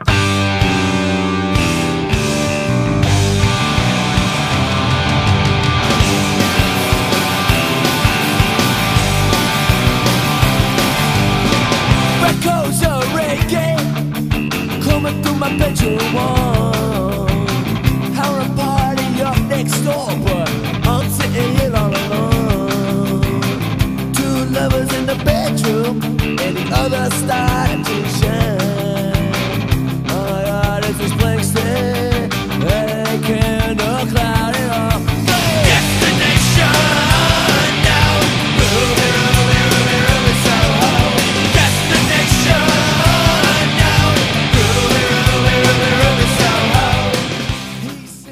Records are reggae, coming through my bedroom wall. How a party up next door, but I'm sitting here all alone. Two lovers in the bedroom, and the other starting to shine. My heart is just blank stare, and I can't look cloud it off. Destination.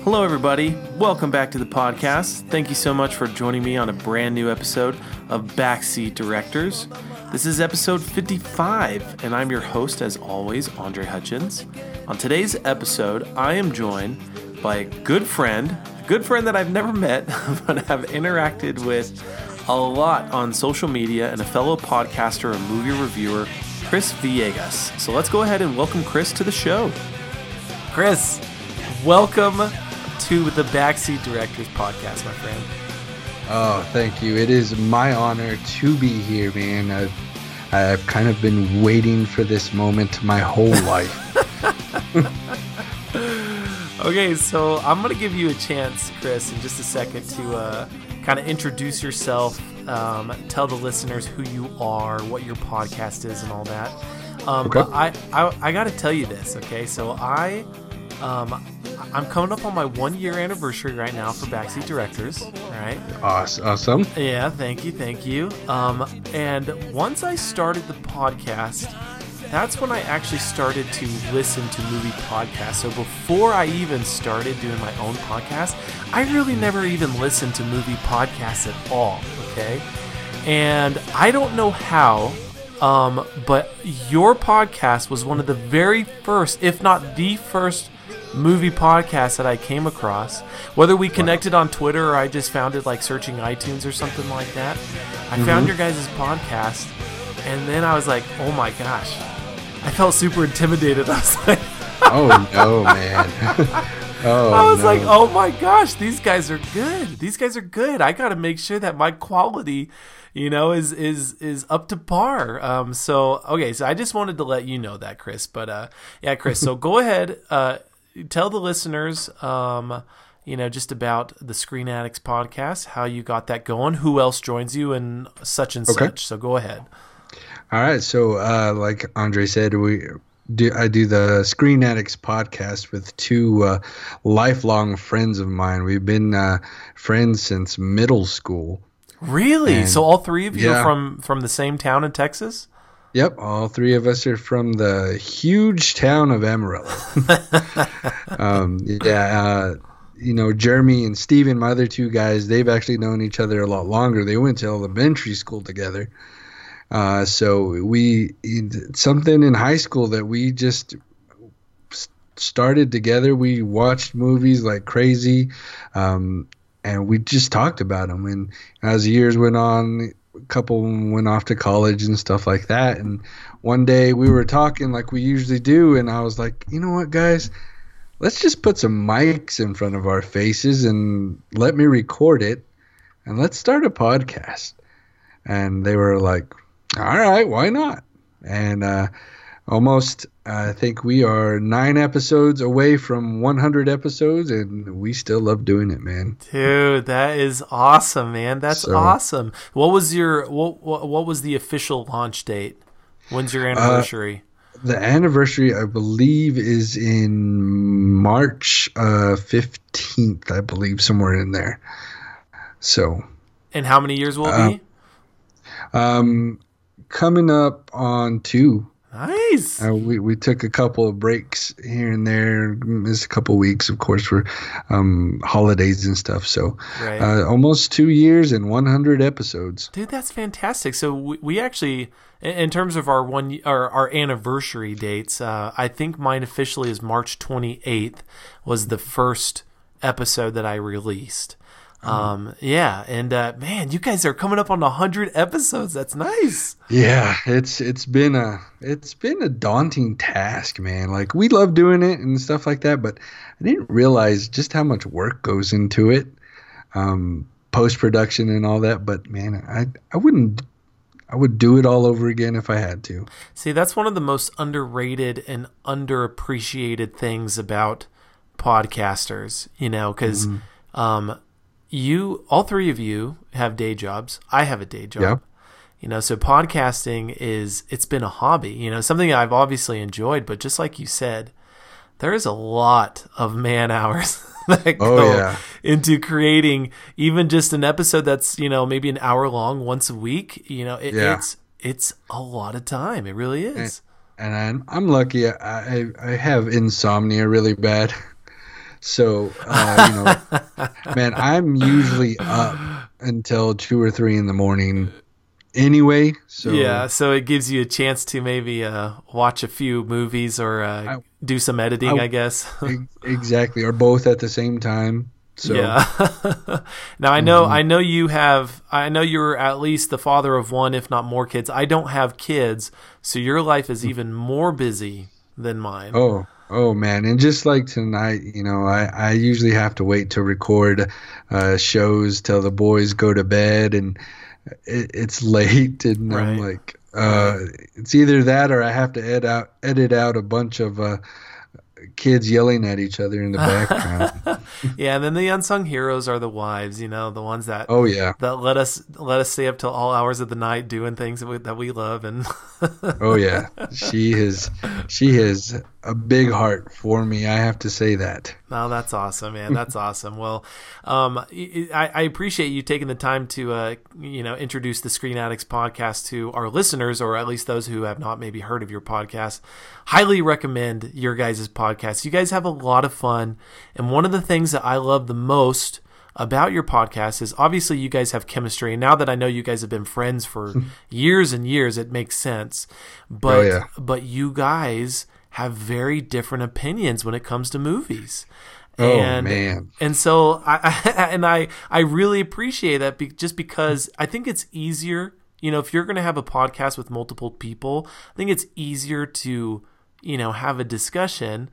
Hello everybody, welcome back to the podcast. Thank you so much for joining me on a brand new episode of Backseat Directors. This is episode 55, and I'm your host as always, Andre Hutchins. On today's episode, I am joined by a good friend that I've never met, but have interacted with a lot on social media, and a fellow podcaster and movie reviewer, Chris Villegas. So let's go ahead and welcome Chris to the show. Chris, welcome to the Backseat Directors podcast, my friend. Oh, thank you. It is my honor to be here, man. I've kind of been waiting for this moment my whole life. Okay, so I'm going to give you a chance, Chris, in just a second to kind of introduce yourself, tell the listeners who you are, what your podcast is, and all that. Okay. But I got to tell you this, okay? So I'm coming up on my 1-year anniversary right now for Backseat Directors. All right. Awesome. Yeah, thank you. And once I started the podcast, that's when I actually started to listen to movie podcasts. So before I even started doing my own podcast, I really never even listened to movie podcasts at all, okay? And I don't know how, but your podcast was one of the very first, if not the first, movie podcast that I came across. Whether we connected on Twitter or I just found it like searching iTunes or something like that, I found your guys' podcast, and then I was like, oh my gosh, I felt super intimidated. I was like, oh no, man. Oh, I was like, oh my gosh, these guys are good. I gotta make sure that my quality, you know, is up to par. So I just wanted to let you know that, Chris. But yeah, Chris, so go ahead, tell the listeners, just about the Screen Addicts podcast, how you got that going, who else joins you, and such and such. So go ahead. All right. So like Andre said, I do the Screen Addicts podcast with two lifelong friends of mine. We've been friends since middle school. Really? And so all three of you are from the same town in Texas? Yep, all three of us are from the huge town of Amarillo. Jeremy and Steven, my other two guys, they've actually known each other a lot longer. They went to elementary school together. So we something in high school that we just started together. We watched movies like crazy, and we just talked about them. And as the years went on, couple went off to college and stuff like that, and one day we were talking like we usually do, and I was like, you know what, guys, let's just put some mics in front of our faces and let me record it, and let's start a podcast. And they were like, all right, why not? And I think we are 9 episodes away from 100 episodes, and we still love doing it, man. Dude, that is awesome, man. That's awesome. What was the official launch date? When's your anniversary? The anniversary, I believe, is in March 15th, I believe, somewhere in there. So. And how many years will it be? Coming up on 2. Nice. We took a couple of breaks here and there, missed a couple of weeks, of course, for holidays and stuff. So right. Almost 2 years and 100 episodes. Dude, that's fantastic. So we actually, in terms of our anniversary dates, I think mine officially is March 28th was the first episode that I released. Yeah, and man, you guys are coming up on 100 episodes. That's nice. Yeah, it's been a daunting task, man. Like, we love doing it and stuff like that, but I didn't realize just how much work goes into it, post-production and all that. But man, I would do it all over again if I had to. See, that's one of the most underrated and underappreciated things about podcasters, you know, because you, all three of you have day jobs. I have a day job, you know, so podcasting it's been a hobby, you know, something I've obviously enjoyed, but just like you said, there is a lot of man hours that go into creating even just an episode that's, you know, maybe an hour long once a week, you know, it's a lot of time. It really is. And I'm lucky. I have insomnia really bad. So, you know, man, I'm usually up until 2 or 3 in the morning anyway. So yeah, so it gives you a chance to maybe watch a few movies or do some editing, I guess. Exactly, or both at the same time. So. Yeah. Now I know you're at least the father of one, if not more kids. I don't have kids, so your life is even more busy than mine. Oh man, and just like tonight, you know, I usually have to wait to record shows till the boys go to bed, and it's late, and right. I'm like, it's either that or I have to edit out a bunch of kids yelling at each other in the background. Yeah, and then the unsung heroes are the wives, you know, the ones that that let us stay up till all hours of the night doing things that we love. And oh yeah, she has a big heart for me. I have to say that. Oh, that's awesome, man. That's awesome. Well, I appreciate you taking the time to you know, introduce the Screen Addicts podcast to our listeners, or at least those who have not maybe heard of your podcast. Highly recommend your guys' podcast. You guys have a lot of fun, and one of the things that I love the most about your podcast is obviously you guys have chemistry, and now that I know you guys have been friends for years and years, it makes sense. But but you guys have very different opinions when it comes to movies. And so I really appreciate that, just because I think it's easier, you know, if you're going to have a podcast with multiple people, I think it's easier to, you know, have a discussion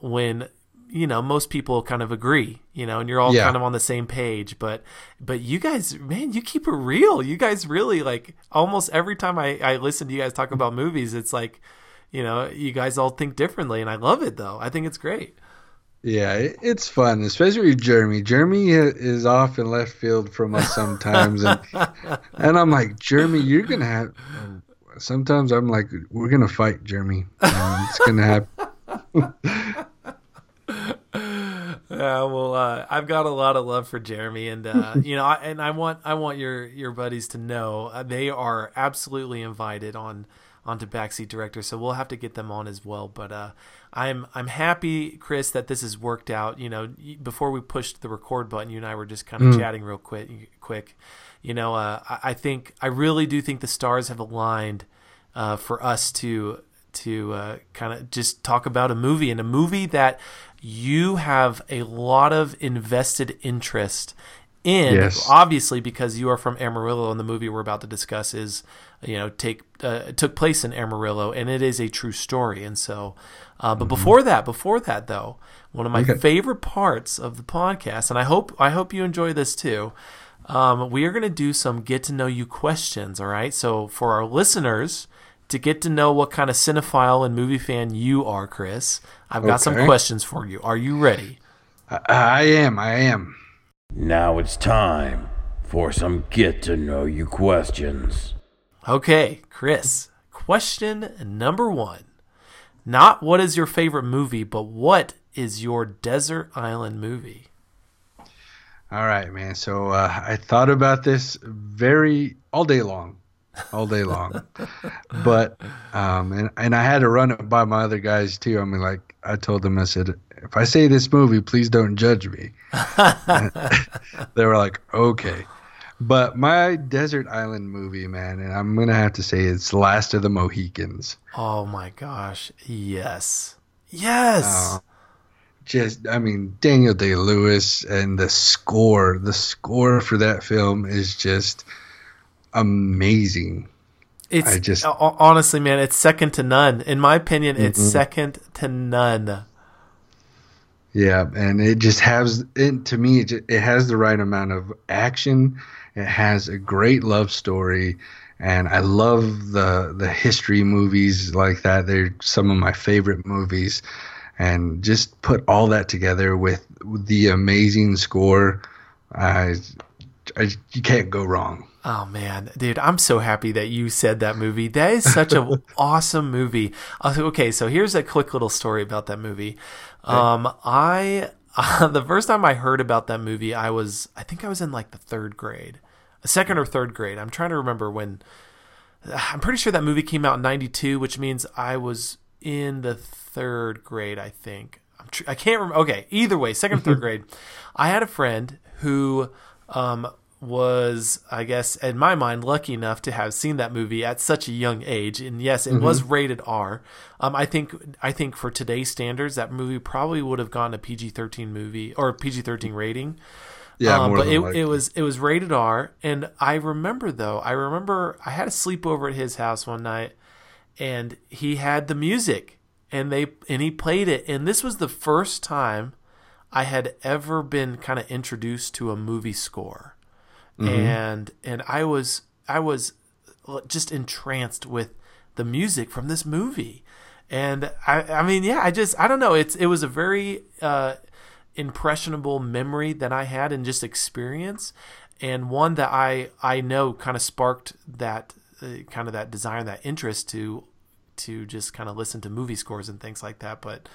when, you know, most people kind of agree, you know, and you're all kind of on the same page. But you guys, man, you keep it real. You guys really, like, almost every time I listen to you guys talk about movies, it's like, you know, you guys all think differently, and I love it, though. I think it's great. Yeah, it's fun, especially with Jeremy. Jeremy is off in left field from us sometimes, and I'm like, Jeremy, you're going to have – sometimes I'm like, we're going to fight, Jeremy. It's going to happen. Yeah, well, I've got a lot of love for Jeremy, and you know, I want your buddies to know they are absolutely invited onto Backseat Directors, so we'll have to get them on as well. But I'm happy, Chris, that this has worked out. You know, before we pushed the record button, you and I were just kind of chatting real quick. You know, I really do think the stars have aligned for us to kind of just talk about a movie that you have a lot of invested interest in, obviously, because you are from Amarillo, and the movie we're about to discuss is, you know, took place in Amarillo, and it is a true story. And so, but before that though, one of my favorite parts of the podcast, and I hope you enjoy this too. We are going to do some get to know you questions. All right. So for our listeners, to get to know what kind of cinephile and movie fan you are, Chris, I've got some questions for you. Are you ready? I am. Now it's time for some get-to-know-you questions. Okay, Chris, question number 1. Not what is your favorite movie, but what is your desert island movie? All right, man. So I thought about this all day long. But and I had to run it by my other guys too. I mean, like, I told them, I said, if I say this movie, please don't judge me. They were like, okay. But my desert island movie, man, and I'm gonna have to say it's The Last of the Mohicans. Oh my gosh, yes. just, I mean, Daniel Day-Lewis and the score for that film is just amazing. It's honestly, man, it's second to none. In my opinion, it's second to none. Yeah, and it just has, to me, it has the right amount of action. It has a great love story, and I love the history movies like that. They're some of my favorite movies, and just put all that together with the amazing score, you can't go wrong. Oh, man, dude, I'm so happy that you said that movie. That is such an awesome movie. Okay, so here's a quick little story about that movie. The first time I heard about that movie, I think I was in like the second or third grade. I'm trying to remember when. I'm pretty sure that movie came out in 92, which means I was in the third grade, I think. I can't remember. Okay, either way, second or third grade. I had a friend who was, I guess, in my mind, lucky enough to have seen that movie at such a young age. And yes, it was rated R. I think for today's standards, that movie probably would have gone a PG-13 movie or PG-13 rating. Yeah, but it was rated R. And I remember I had a sleepover at his house one night, and he had the music, and he played it. And this was the first time I had ever been kind of introduced to a movie score. And I was just entranced with the music from this movie, and I don't know, it was a very impressionable memory that I had and just experience, and one that I know kind of sparked that kind of that desire, that interest to just kind of listen to movie scores and things like that. But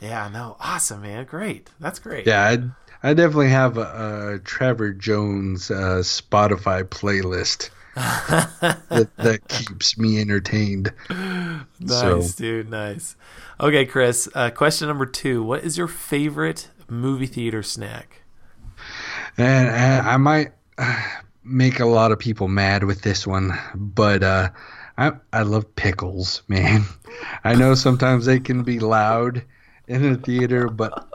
yeah, no, awesome, man, great, that's great. Yeah. I definitely have a Trevor Jones Spotify playlist that keeps me entertained. Nice, dude. Nice. Okay, Chris, question number 2. What is your favorite movie theater snack? And I might make a lot of people mad with this one, but I love pickles, man. I know sometimes they can be loud in the theater, but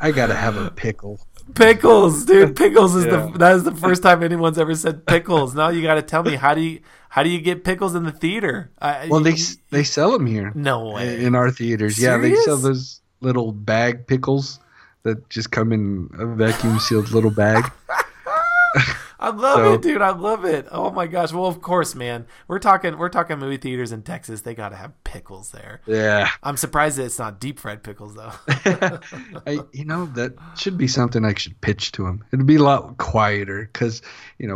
I gotta have a pickle. Pickles, dude. Pickles is that is the first time anyone's ever said pickles. Now you gotta tell me, how do you get pickles in the theater? They sell them here. No way. In our theaters, Serious? Yeah, they sell those little bag pickles that just come in a vacuum sealed little bag. I love it, dude. I love it. Oh my gosh. Well, of course, man. We're talking movie theaters in Texas. They gotta have pickles there. Yeah. I'm surprised that it's not deep fried pickles though. That should be something I should pitch to them. It'd be a lot quieter because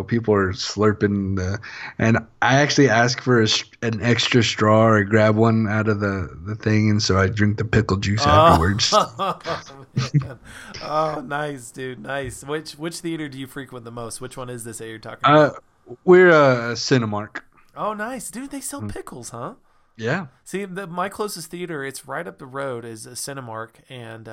people are slurping, and I actually ask for an extra straw or grab one out of the thing, and so I drink the pickle juice afterwards. Oh, nice, dude. Nice. Which theater do you frequent the most? Which one is this that you're talking about? We're Cinemark. Oh, nice, dude. They sell pickles, huh? Yeah. See, my closest theater, it's right up the road, is a Cinemark, and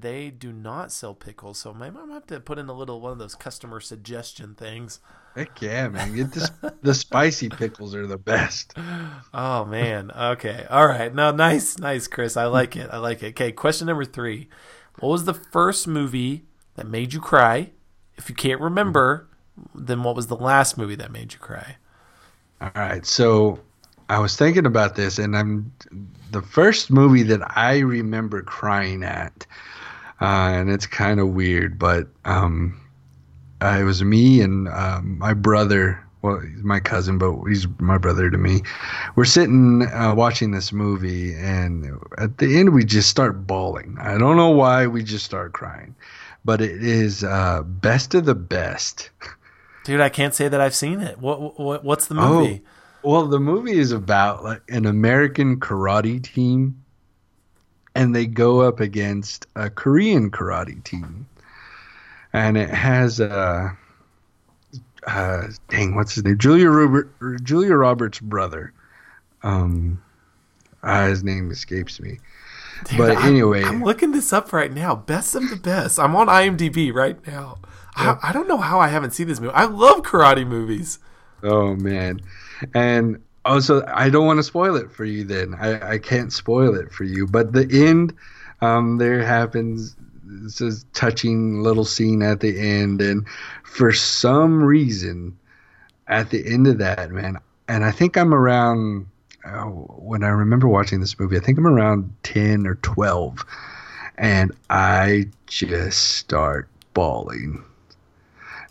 they do not sell pickles. So maybe I'm gonna have to put in a little one of those customer suggestion things. Heck yeah, man! Get this. The spicy pickles are the best. Oh man. Okay. All right. No, nice, Chris. I like it. Okay. Question number 3. What was the first movie that made you cry? If you can't remember, then what was the last movie that made you cry? All right. So I was thinking about this, and the first movie that I remember crying at, and it's kind of weird, but it was me and my brother. Well, he's my cousin, but he's my brother to me. We're sitting watching this movie, and at the end, we just start bawling. I don't know why, we just start crying. But it is Best of the Best. Dude, I can't say that I've seen it. What's the movie? Oh, well, the movie is about like an American karate team, and they go up against a Korean karate team. And it has what's his name? Julia Roberts' brother. His name escapes me. Dude, but anyway, I'm looking this up right now. Best of the Best. I'm on IMDb right now. Yeah. I don't know how I haven't seen this movie. I love karate movies. Oh, man. And also, I don't want to spoil it for you then. I can't spoil it for you. But the end, There happens this touching little scene at the end, and for some reason at the end of that, man, and I think I'm around, when I remember watching this movie, I think I'm around 10 or 12, and I just start bawling,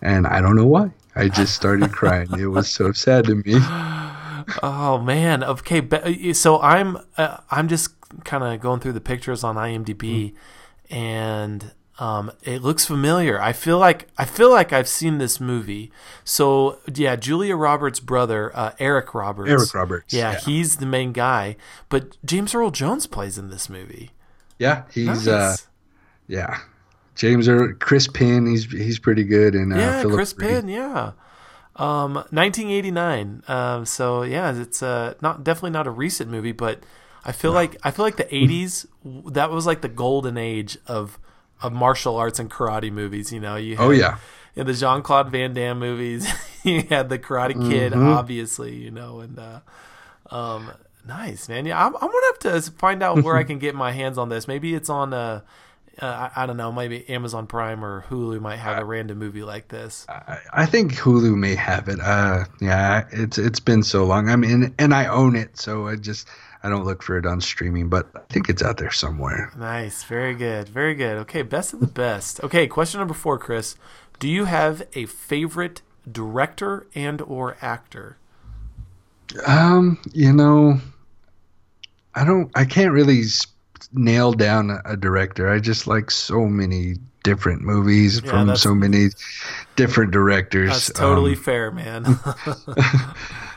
and I don't know why. I just started crying. It was so sad to me. Oh man. Okay, so I'm just kind of going through the pictures on IMDb, and it looks familiar. I feel like I've seen this movie. So yeah, Julia Roberts' brother, Eric Roberts. Eric Roberts. Yeah, he's the main guy. But James Earl Jones plays in this movie. Yeah, he's nice. James Earl, Chris Penn, he's pretty good, and Chris Penn, yeah. 1989. So yeah, it's definitely not a recent movie, but I feel like the 80s, that was like the golden age of martial arts and karate movies. You know, you had the Jean Claude Van Damme movies, you had the Karate Kid, obviously, you know, and nice, man. Yeah, I'm gonna have to find out where I can get my hands on this. Maybe it's on I don't know, maybe Amazon Prime or Hulu might have a random movie like this. I think Hulu may have it. It's been so long. I mean, and I own it, so I don't look for it on streaming, but I think it's out there somewhere. Nice. Very good. Very good. Okay, best of the best. Okay, question number 4, Chris. Do you have a favorite director and or actor? You know, I can't really nail down a director. I just like so many different movies from so many different directors. That's totally fair, man.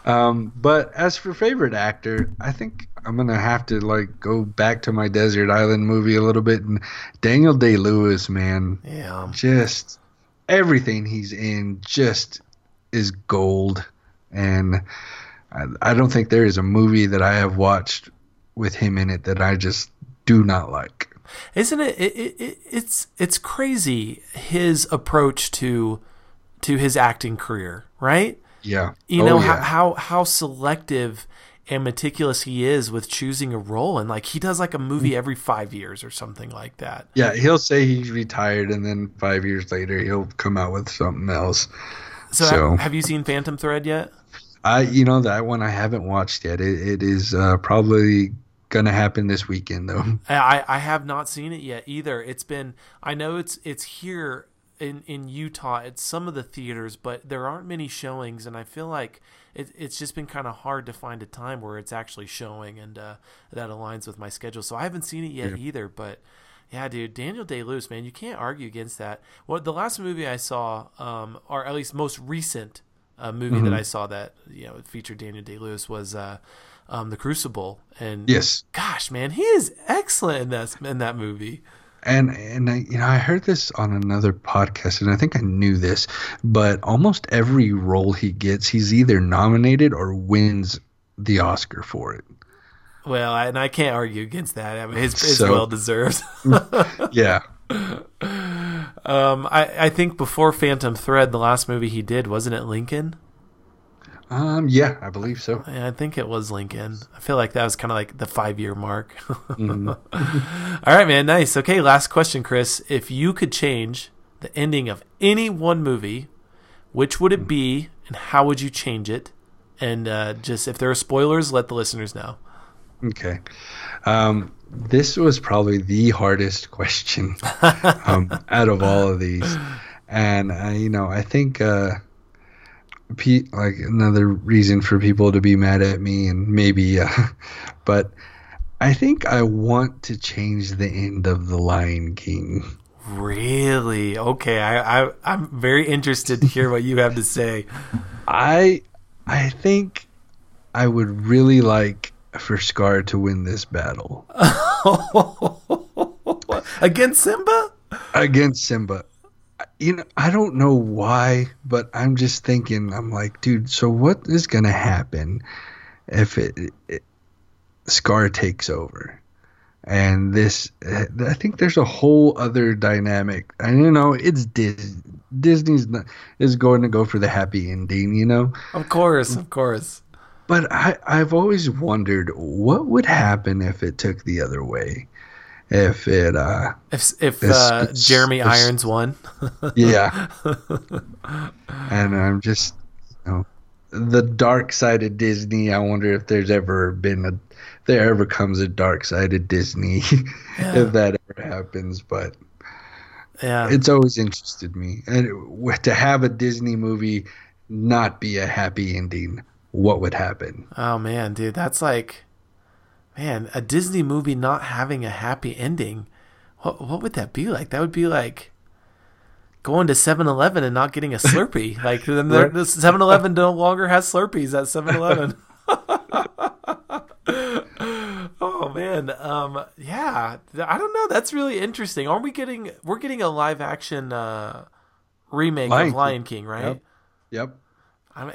But as for favorite actor, I think I'm going to have to go back to my Desert Island movie a little bit. And Daniel Day-Lewis, man. Yeah. Just everything he's in just is gold. And I don't think there is a movie that I have watched with him in it that I just do not like. Isn't it? It's crazy, his approach to his acting career, right? Yeah. How selective and meticulous he is with choosing a role, and he does a movie every 5 years or something like that. Yeah, he'll say he's retired, and then 5 years later he'll come out with something else. So have you seen Phantom Thread yet? That one I haven't watched yet. It is probably going to happen this weekend though. I have not seen it yet either. I know it's here in Utah at some of the theaters, but there aren't many showings, and I feel like it's just been kind of hard to find a time where it's actually showing, and that aligns with my schedule. So I haven't seen it yet either, but yeah, dude, Daniel Day-Lewis, man, you can't argue against that. Well, the last movie I saw, or at least most recent movie that I saw that featured Daniel Day-Lewis was The Crucible, and yes, gosh, man, he is excellent in that movie. And I heard this on another podcast, and I think I knew this, but almost every role he gets, he's either nominated or wins the Oscar for it. Well, and I can't argue against that. I mean, it's well deserved. Yeah. I think before Phantom Thread, the last movie he did, wasn't it Lincoln? Yeah, I believe so. I think it was Lincoln. I feel like that was kind of the 5-year mark. All right, man. Nice. Okay, last question, Chris. If you could change the ending of any one movie, which would it be, and how would you change it? And just if there are spoilers, let the listeners know. Okay. This was probably the hardest question out of all of these. And, I think... another reason for people to be mad at me, and maybe but I think I want to change the end of The Lion King. Really? Okay. I'm very interested to hear what you have to say. I think I would really like for Scar to win this battle. Against Simba? Against Simba. I don't know why, but I'm just thinking, I'm like, dude, so what is going to happen if Scar takes over? And I think there's a whole other dynamic. And, it's Disney. Disney's is going to go for the happy ending, Of course, of course. But I've always wondered what would happen if it took the other way. if Jeremy Irons won. Yeah. And I'm just, you know, the dark side of Disney. I wonder if there's ever been there ever comes a dark side of Disney. Yeah. If that ever happens. But yeah, it's always interested me. And to have a Disney movie not be a happy ending, what would happen? Oh man, dude, that's like, man, a Disney movie not having a happy ending, what would that be like? That would be like going to 7-Eleven and not getting a Slurpee. Like, then the 7-Eleven no longer has Slurpees at 7-Eleven. Oh man, yeah, I don't know. That's really interesting. Aren't we getting? We're getting a live action remake of Lion King, right? Yep.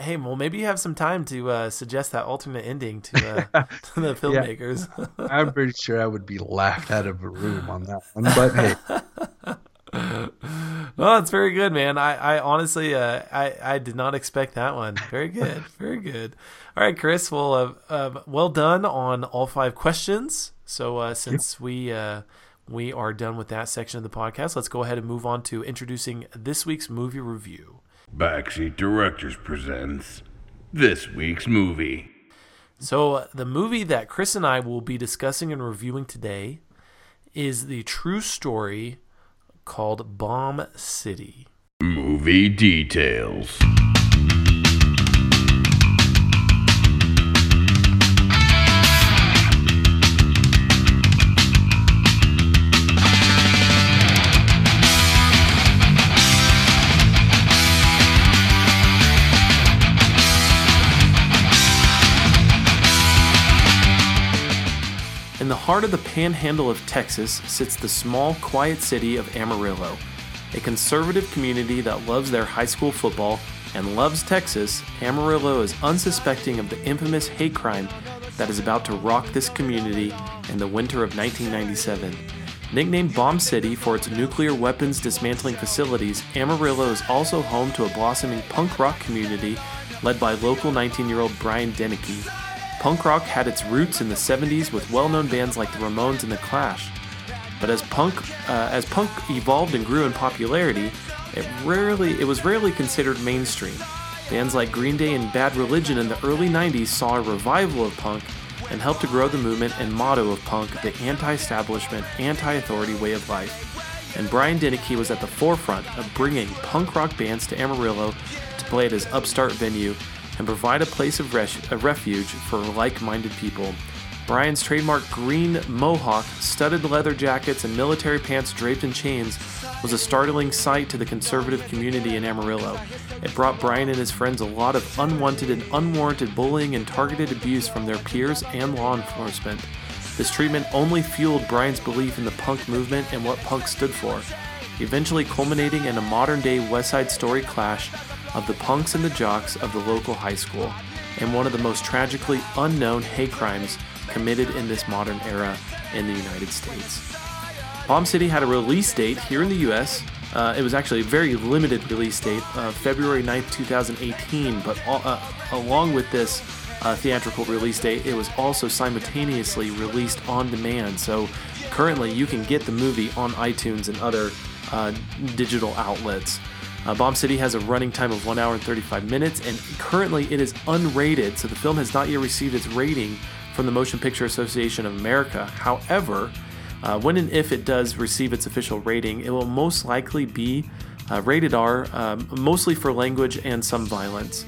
Hey, well, maybe you have some time to suggest that alternate ending to the filmmakers. Yeah. I'm pretty sure I would be laughed out of a room on that one, but hey. Well, it's very good, man. I honestly, I did not expect that one. Very good, very good. All right, Chris, well done on all 5 questions. So since we are done with that section of the podcast, let's go ahead and move on to introducing this week's movie review. Backseat Directors presents this week's movie. So the movie that Chris and I will be discussing and reviewing today is the true story called Bomb City. Movie details. In the heart of the panhandle of Texas sits the small, quiet city of Amarillo, a conservative community that loves their high school football and loves Texas. Amarillo is unsuspecting of the infamous hate crime that is about to rock this community in the winter of 1997. Nicknamed Bomb City for its nuclear weapons dismantling facilities, Amarillo is also home to a blossoming punk rock community led by local 19-year-old Brian Deneke. Punk rock had its roots in the 70s with well-known bands like The Ramones and The Clash. But as punk evolved and grew in popularity, it was rarely considered mainstream. Bands like Green Day and Bad Religion in the early 90s saw a revival of punk and helped to grow the movement and motto of punk, the anti-establishment, anti-authority way of life. And Brian Deneke was at the forefront of bringing punk rock bands to Amarillo to play at his upstart venue and provide a place of refuge for like-minded people. Brian's trademark green mohawk, studded leather jackets, and military pants draped in chains was a startling sight to the conservative community in Amarillo. It brought Brian and his friends a lot of unwanted and unwarranted bullying and targeted abuse from their peers and law enforcement. This treatment only fueled Brian's belief in the punk movement and what punk stood for, eventually culminating in a modern-day West Side Story clash of the punks and the jocks of the local high school, and one of the most tragically unknown hate crimes committed in this modern era in the United States. Bomb City had a release date here in the U.S. It was actually a very limited release date, February 9th, 2018, but along with this theatrical release date, it was also simultaneously released on demand, so currently you can get the movie on iTunes and other digital outlets. Bomb City has a running time of 1 hour and 35 minutes, and currently it is unrated, so the film has not yet received its rating from the Motion Picture Association of America. However, when and if it does receive its official rating, it will most likely be rated R, mostly for language and some violence.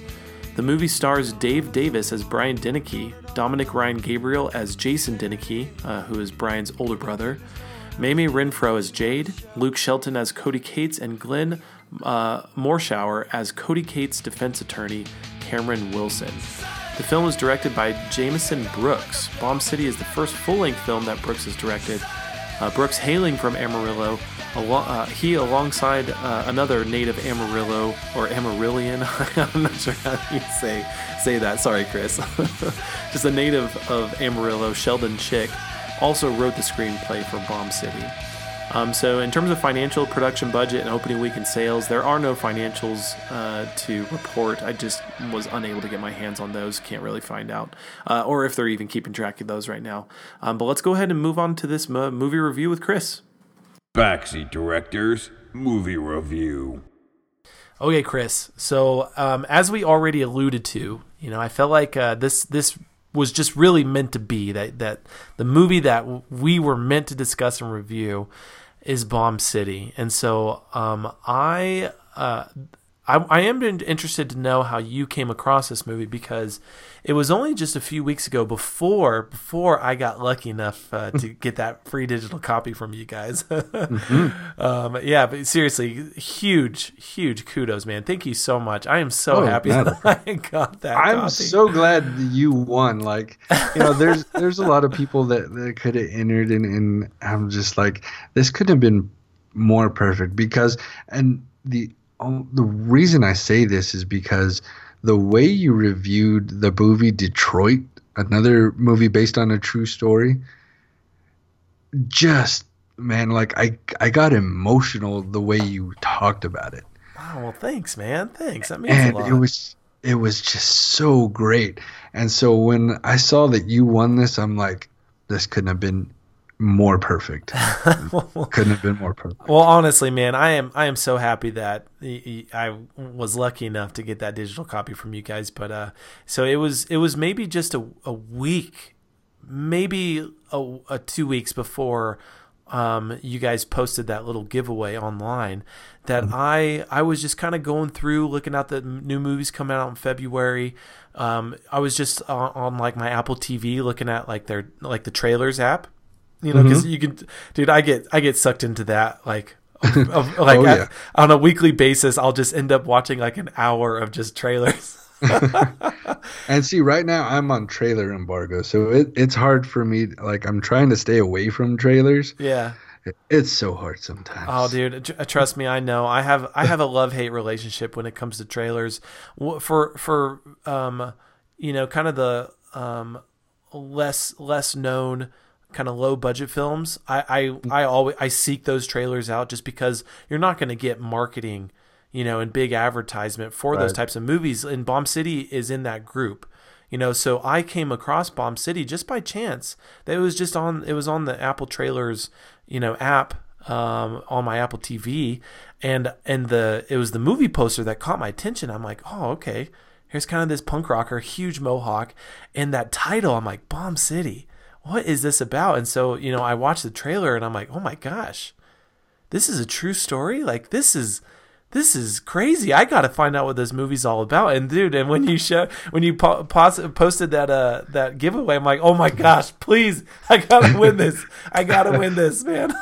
The movie stars Dave Davis as Brian Deneke, Dominic Ryan Gabriel as Jason Deneke, who is Brian's older brother, Mamie Renfro as Jade, Luke Shelton as Cody Cates, and Glenn Morshower as Cody Cates' defense attorney, Cameron Wilson. The film was directed by Jameson Brooks. Bomb City is the first full-length film that Brooks has directed. Brooks hailing from Amarillo, he alongside another native Amarillo, or Amarillian, I'm not sure how you say that, sorry Chris, just a native of Amarillo, Sheldon Chick, also wrote the screenplay for Bomb City. So in terms of financial production budget and opening weekend sales, there are no financials to report. I just was unable to get my hands on those. Can't really find out or if they're even keeping track of those right now. But let's go ahead and move on to this movie review with Chris. Backseat Directors Movie Review. Okay, Chris. So as we already alluded to, you know, I felt like this was just really meant to be that the movie that we were meant to discuss and review is Bomb City. And so I am interested to know how you came across this movie, because it was only just a few weeks ago before I got lucky enough to get that free digital copy from you guys. Mm-hmm. Yeah, but seriously, huge kudos, man. Thank you so much. I am so happy that I got that copy. I'm so glad that you won. Like, you know, there's a lot of people that could have entered, and I'm just like, this couldn't have been more perfect, because the reason I say this is because the way you reviewed the movie Detroit, another movie based on a true story, just, man, like I got emotional the way you talked about it. Wow, well, thanks, man. Thanks. That means a lot. And it was just so great. And so when I saw that you won this, I'm like, this couldn't have been more perfect. Couldn't have been more perfect. Well, honestly, man, I am so happy that I was lucky enough to get that digital copy from you guys. But so it was maybe just a week, maybe a 2 weeks before you guys posted that little giveaway online, that I was just kind of going through, looking at the new movies coming out in February. I was just on like my Apple TV, looking at like the trailers app. You know, because you can, dude. I get sucked into that like on a weekly basis. I'll just end up watching like an hour of just trailers. And see, right now I'm on trailer embargo, so it's hard for me. Like, I'm trying to stay away from trailers. Yeah, it's so hard sometimes. Oh, dude, trust me, I know. I have a love-hate relationship when it comes to trailers. For you know, kind of the less known, kind of low budget films, I always seek those trailers out, just because you're not going to get marketing, you know, and big advertisement for those types of movies. And Bomb City is in that group, you know. So I came across Bomb City just by chance. That was just on the Apple Trailers, you know, app on my Apple TV, and it was the movie poster that caught my attention. I'm like, oh, okay, here's kind of this punk rocker, huge mohawk, and that title. I'm like, Bomb City. What is this about? And so, you know, I watched the trailer and I'm like, oh my gosh, this is a true story. Like, this is crazy. I got to find out what this movie's all about. And dude, and when you posted that giveaway, I'm like, oh my gosh, please, I gotta win this. I gotta win this, man.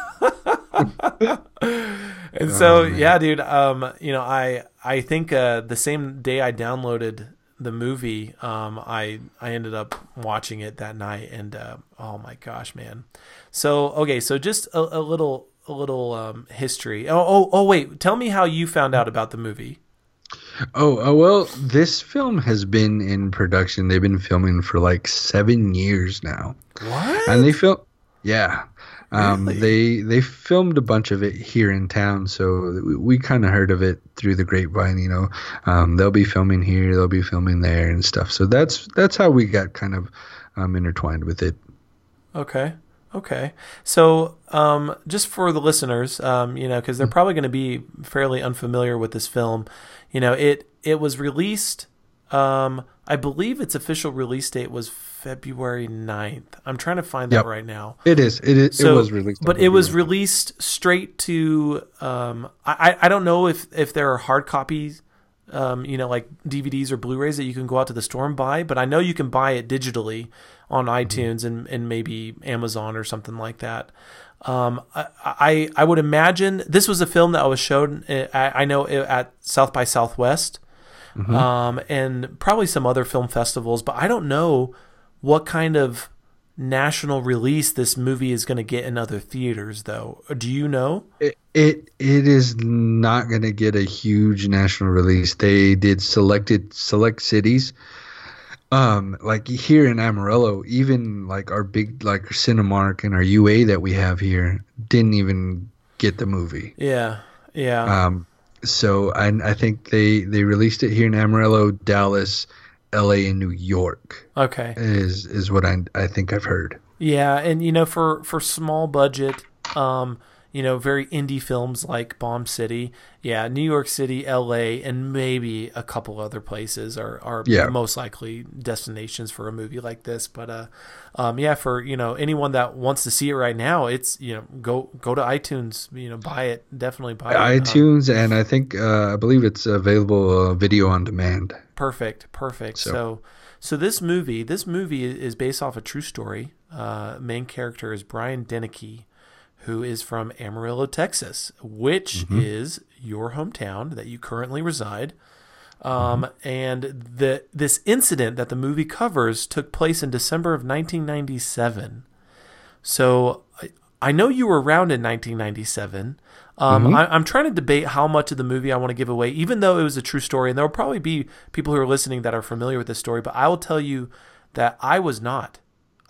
And so, yeah, dude, you know, I think the same day I downloaded the movie, I ended up watching it that night, and oh my gosh, man. So okay, so just a little history. Oh wait, tell me how you found out about the movie. Well, this film has been in production. They've been filming for like 7 years now. What? And they film, yeah. Really? They filmed a bunch of it here in town, so we kind of heard of it through the grapevine, you know. They'll be filming here, they'll be filming there and stuff. So that's how we got kind of intertwined with it. Okay. So just for the listeners, you know, because they're probably going to be fairly unfamiliar with this film, you know, it was released. I believe its official release date was February 9th. I'm trying to find that right now. It is. So, it was released. But it was released straight to, I don't know if there are hard copies, you know, like DVDs or Blu-rays that you can go out to the store and buy, but I know you can buy it digitally on iTunes and maybe Amazon or something like that. I would imagine this was a film that was shown, I know, at South by Southwest. Mm-hmm. And probably some other film festivals, but I don't know what kind of national release this movie is going to get in other theaters, though. Do you know? It is not going to get a huge national release. They did select cities, like here in Amarillo. Even like our big like Cinemark and our UA that we have here didn't even get the movie. Yeah, yeah. So I think they released it here in Amarillo, Dallas, L.A., and New York. Okay, is what I think I've heard. Yeah, and you know, for small budget, you know, very indie films like Bomb City, yeah, New York City, L.A., and maybe a couple other places are most likely destinations for a movie like this. But yeah, for, you know, anyone that wants to see it right now, it's, you know, go to iTunes, you know, buy it, definitely buy it. iTunes, and I think I believe it's available video on demand. Perfect. So this movie is based off a true story. Main character is Brian Deneke, who is from Amarillo, Texas, which is your hometown that you currently reside. And this incident that the movie covers took place in December of 1997. So I know you were around in 1997. I'm trying to debate how much of the movie I want to give away, even though it was a true story. And there will probably be people who are listening that are familiar with this story, but I will tell you that I was not.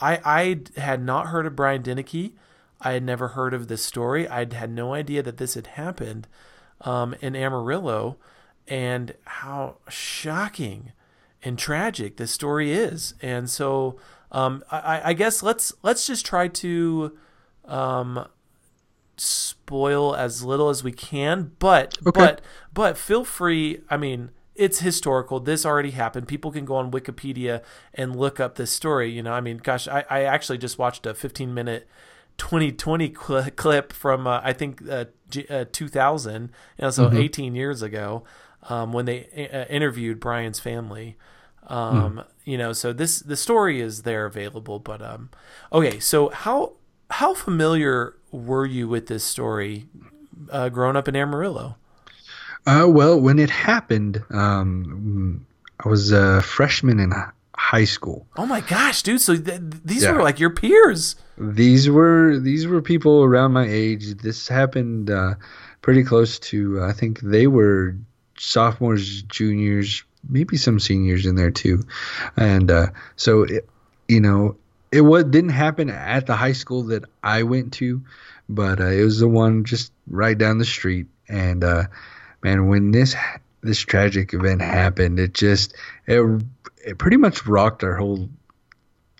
I had not heard of Brian Deneke. I had never heard of this story. I had no idea that this had happened in Amarillo, and how shocking and tragic this story is. And so I guess let's just try to spoil as little as we can, but feel free. I mean, it's historical. This already happened. People can go on Wikipedia and look up this story. You know, I mean, gosh, I actually just watched a 15-minute 2020 clip from I think 2000, and so 18 years ago, when they interviewed Brian's family. You know, so the story is there available. But okay, so how familiar were you with this story growing up in Amarillo? Well, when it happened, I was a freshman in high school. Oh my gosh, dude! So these were like your peers. These were people around my age. This happened pretty close to. I think they were sophomores, juniors, maybe some seniors in there too. And so, didn't happen at the high school that I went to, but it was the one just right down the street. And man, when this tragic event happened, it pretty much rocked our whole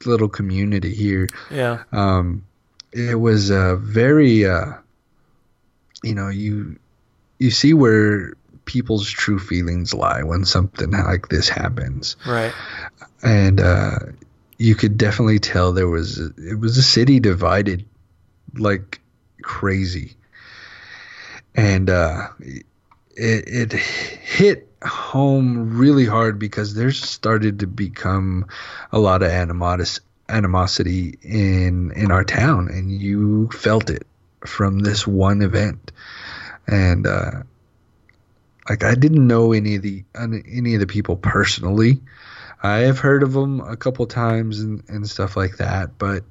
little community here. Yeah. It was very, you see where people's true feelings lie when something like this happens. Right. And you could definitely tell it was a city divided like crazy. And it hit home really hard because there started to become a lot of animosity in our town, and you felt it from this one event. And I didn't know any of the people personally. I have heard of them a couple times and stuff like that, but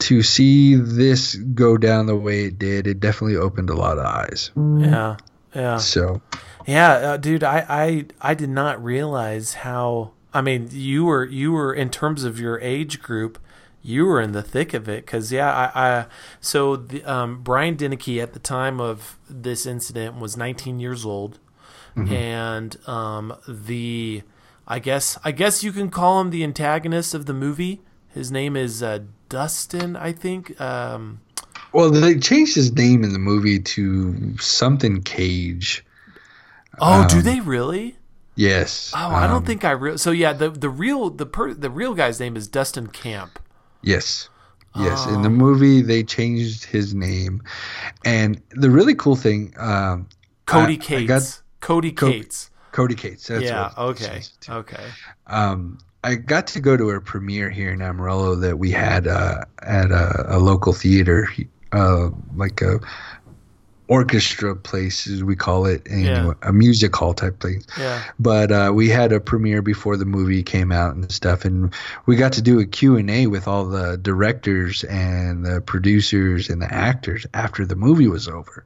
to see this go down the way it did, it definitely opened a lot of eyes. Yeah. So. Yeah, dude, I did not realize how. I mean, you were in terms of your age group, you were in the thick of it. Because Brian Deneke at the time of this incident was 19 years old, and I guess you can call him the antagonist of the movie. His name is Dustin, I think. Well, they changed his name in the movie to something Cage. Oh, do they really? Yes. Oh, I don't think I really. So yeah, the real guy's name is Dustin Camp. Yes. In the movie, they changed his name, and the really cool thing, Cody Cates. Cody Cates. That's what it is. Okay. I got to go to a premiere here in Amarillo that we had at a local theater, like a orchestra place, as we call it, and a music hall type place. Yeah. But we had a premiere before the movie came out and stuff, and we got to do a Q&A with all the directors and the producers and the actors after the movie was over.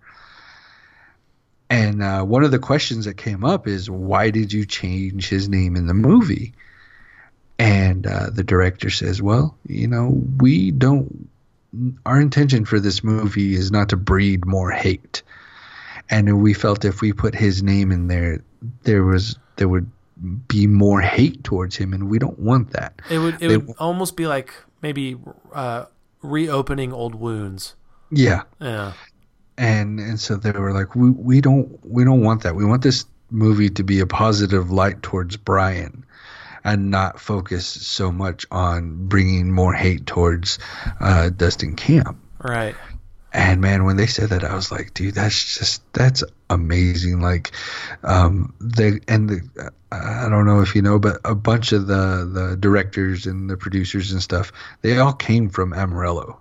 And one of the questions that came up is, why did you change his name in the movie? And the director says, well, we don't our intention for this movie is not to breed more hate. And we felt if we put his name in there, there would be more hate towards him, and we don't want that. It would almost be like maybe reopening old wounds. Yeah. Yeah. And so they were like, we don't want that. We want this movie to be a positive light towards Brian, and not focus so much on bringing more hate towards Dustin Camp. Right. And man, when they said that, I was like, dude, that's amazing. Like, I don't know if you know, but a bunch of the directors and the producers and stuff, they all came from Amarillo.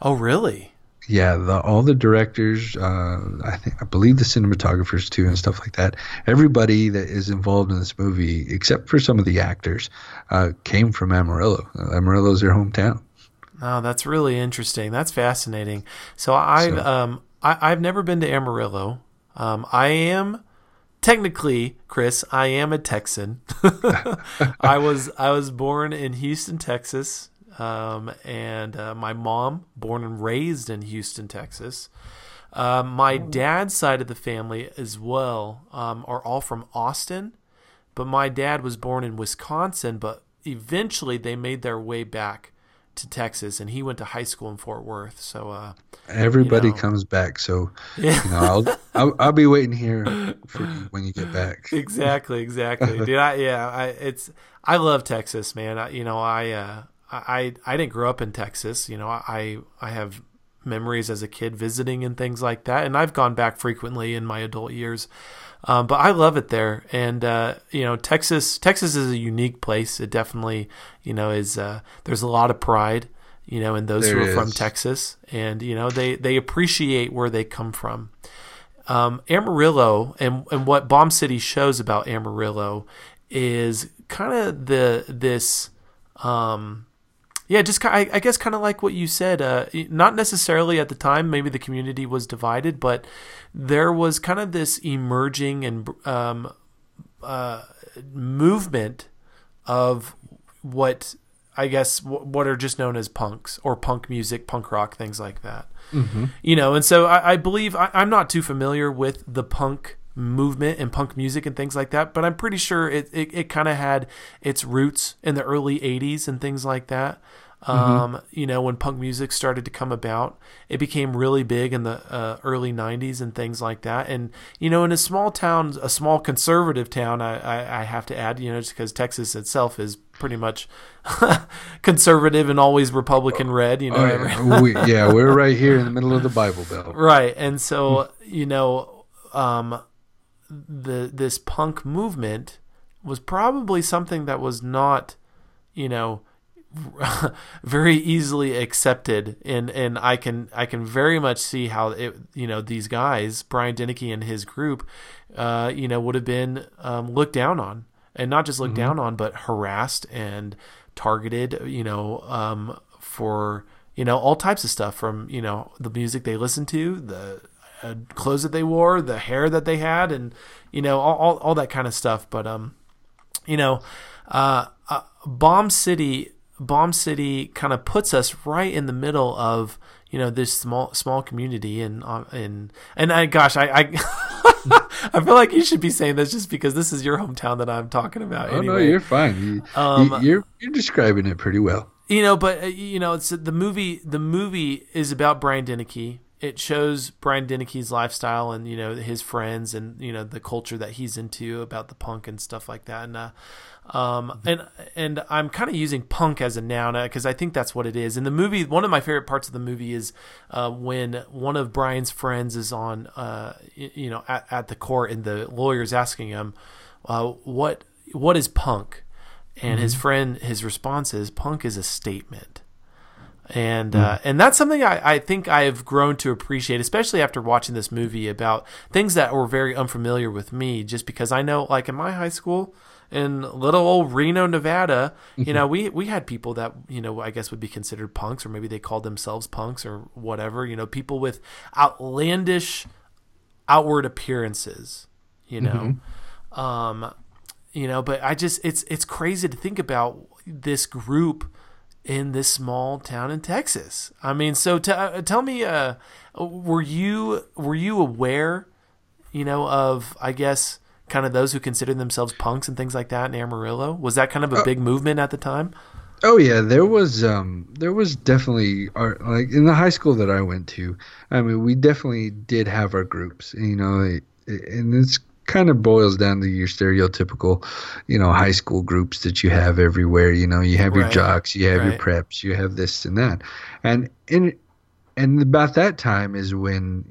Oh, really? Yeah, all the directors, I believe the cinematographers too, and stuff like that. Everybody that is involved in this movie, except for some of the actors, came from Amarillo. Amarillo's their hometown. Oh, that's really interesting. That's fascinating. So I've never been to Amarillo. I am technically, Chris, I am a Texan. I was born in Houston, Texas. And my mom, born and raised in Houston, Texas. My dad's side of the family as well are all from Austin, but my dad was born in Wisconsin, but eventually they made their way back to Texas, and he went to high school in Fort Worth. So everybody comes back. So yeah. I'll be waiting here for you when you get back. Exactly. Dude, I love Texas, man. I didn't grow up in Texas. I have memories as a kid visiting and things like that. And I've gone back frequently in my adult years. But I love it there. And, Texas is a unique place. It definitely, is, there's a lot of pride, in those who are from Texas, and, they appreciate where they come from. Amarillo and what Bomb City shows about Amarillo is kind of like what you said, not necessarily at the time, maybe the community was divided, but there was kind of this emerging and movement of what are just known as punks or punk music, punk rock, things like that. Mm-hmm. And so I believe I'm not too familiar with the punk movement and punk music and things like that, but I'm pretty sure it kind of had its roots in the early 80s and things like that. When punk music started to come about, it became really big in the early 90s and things like that. And in a small conservative town, I have to add, just because Texas itself is pretty much conservative and always Republican red. We're right here in the middle of the Bible Belt, right? And so this punk movement was probably something that was not, very easily accepted. And I can very much see how it, these guys, Brian Deneke and his group, would have been, looked down on, and not just looked down on, but harassed and targeted, for, all types of stuff, from, the music they listened to, the clothes that they wore, the hair that they had, and all that kind of stuff. But Bomb City kind of puts us right in the middle of this small community, and I I feel like you should be saying this just because this is your hometown that I'm talking about. Oh, anyway. No, you're fine. You're describing it pretty well. It's the movie is about Brian Deneke. It shows Brian Deneke's lifestyle and, his friends and, the culture that he's into about the punk and stuff like that. And, and I'm kind of using punk as a noun because I think that's what it is. In the movie, one of my favorite parts of the movie is when one of Brian's friends is on, at the court, and the lawyer's asking him, what is punk? And his response is, punk is a statement. And that's something I think I have grown to appreciate, especially after watching this movie, about things that were very unfamiliar with me, just because I know, like in my high school in little old Reno, Nevada, we had people that, I guess would be considered punks, or maybe they called themselves punks or whatever, people with outlandish outward appearances, but it's crazy to think about this group in this small town in Texas. I mean, so tell me, were you aware, of, I guess, kind of those who considered themselves punks and things like that in Amarillo? Was that kind of a big movement at the time? Oh yeah, there was definitely art, like in the high school that I went to. I mean, we definitely did have our groups, and it's kind of boils down to your stereotypical, high school groups that you have everywhere. You have your jocks, you have your preps, you have this and that, and about that time is when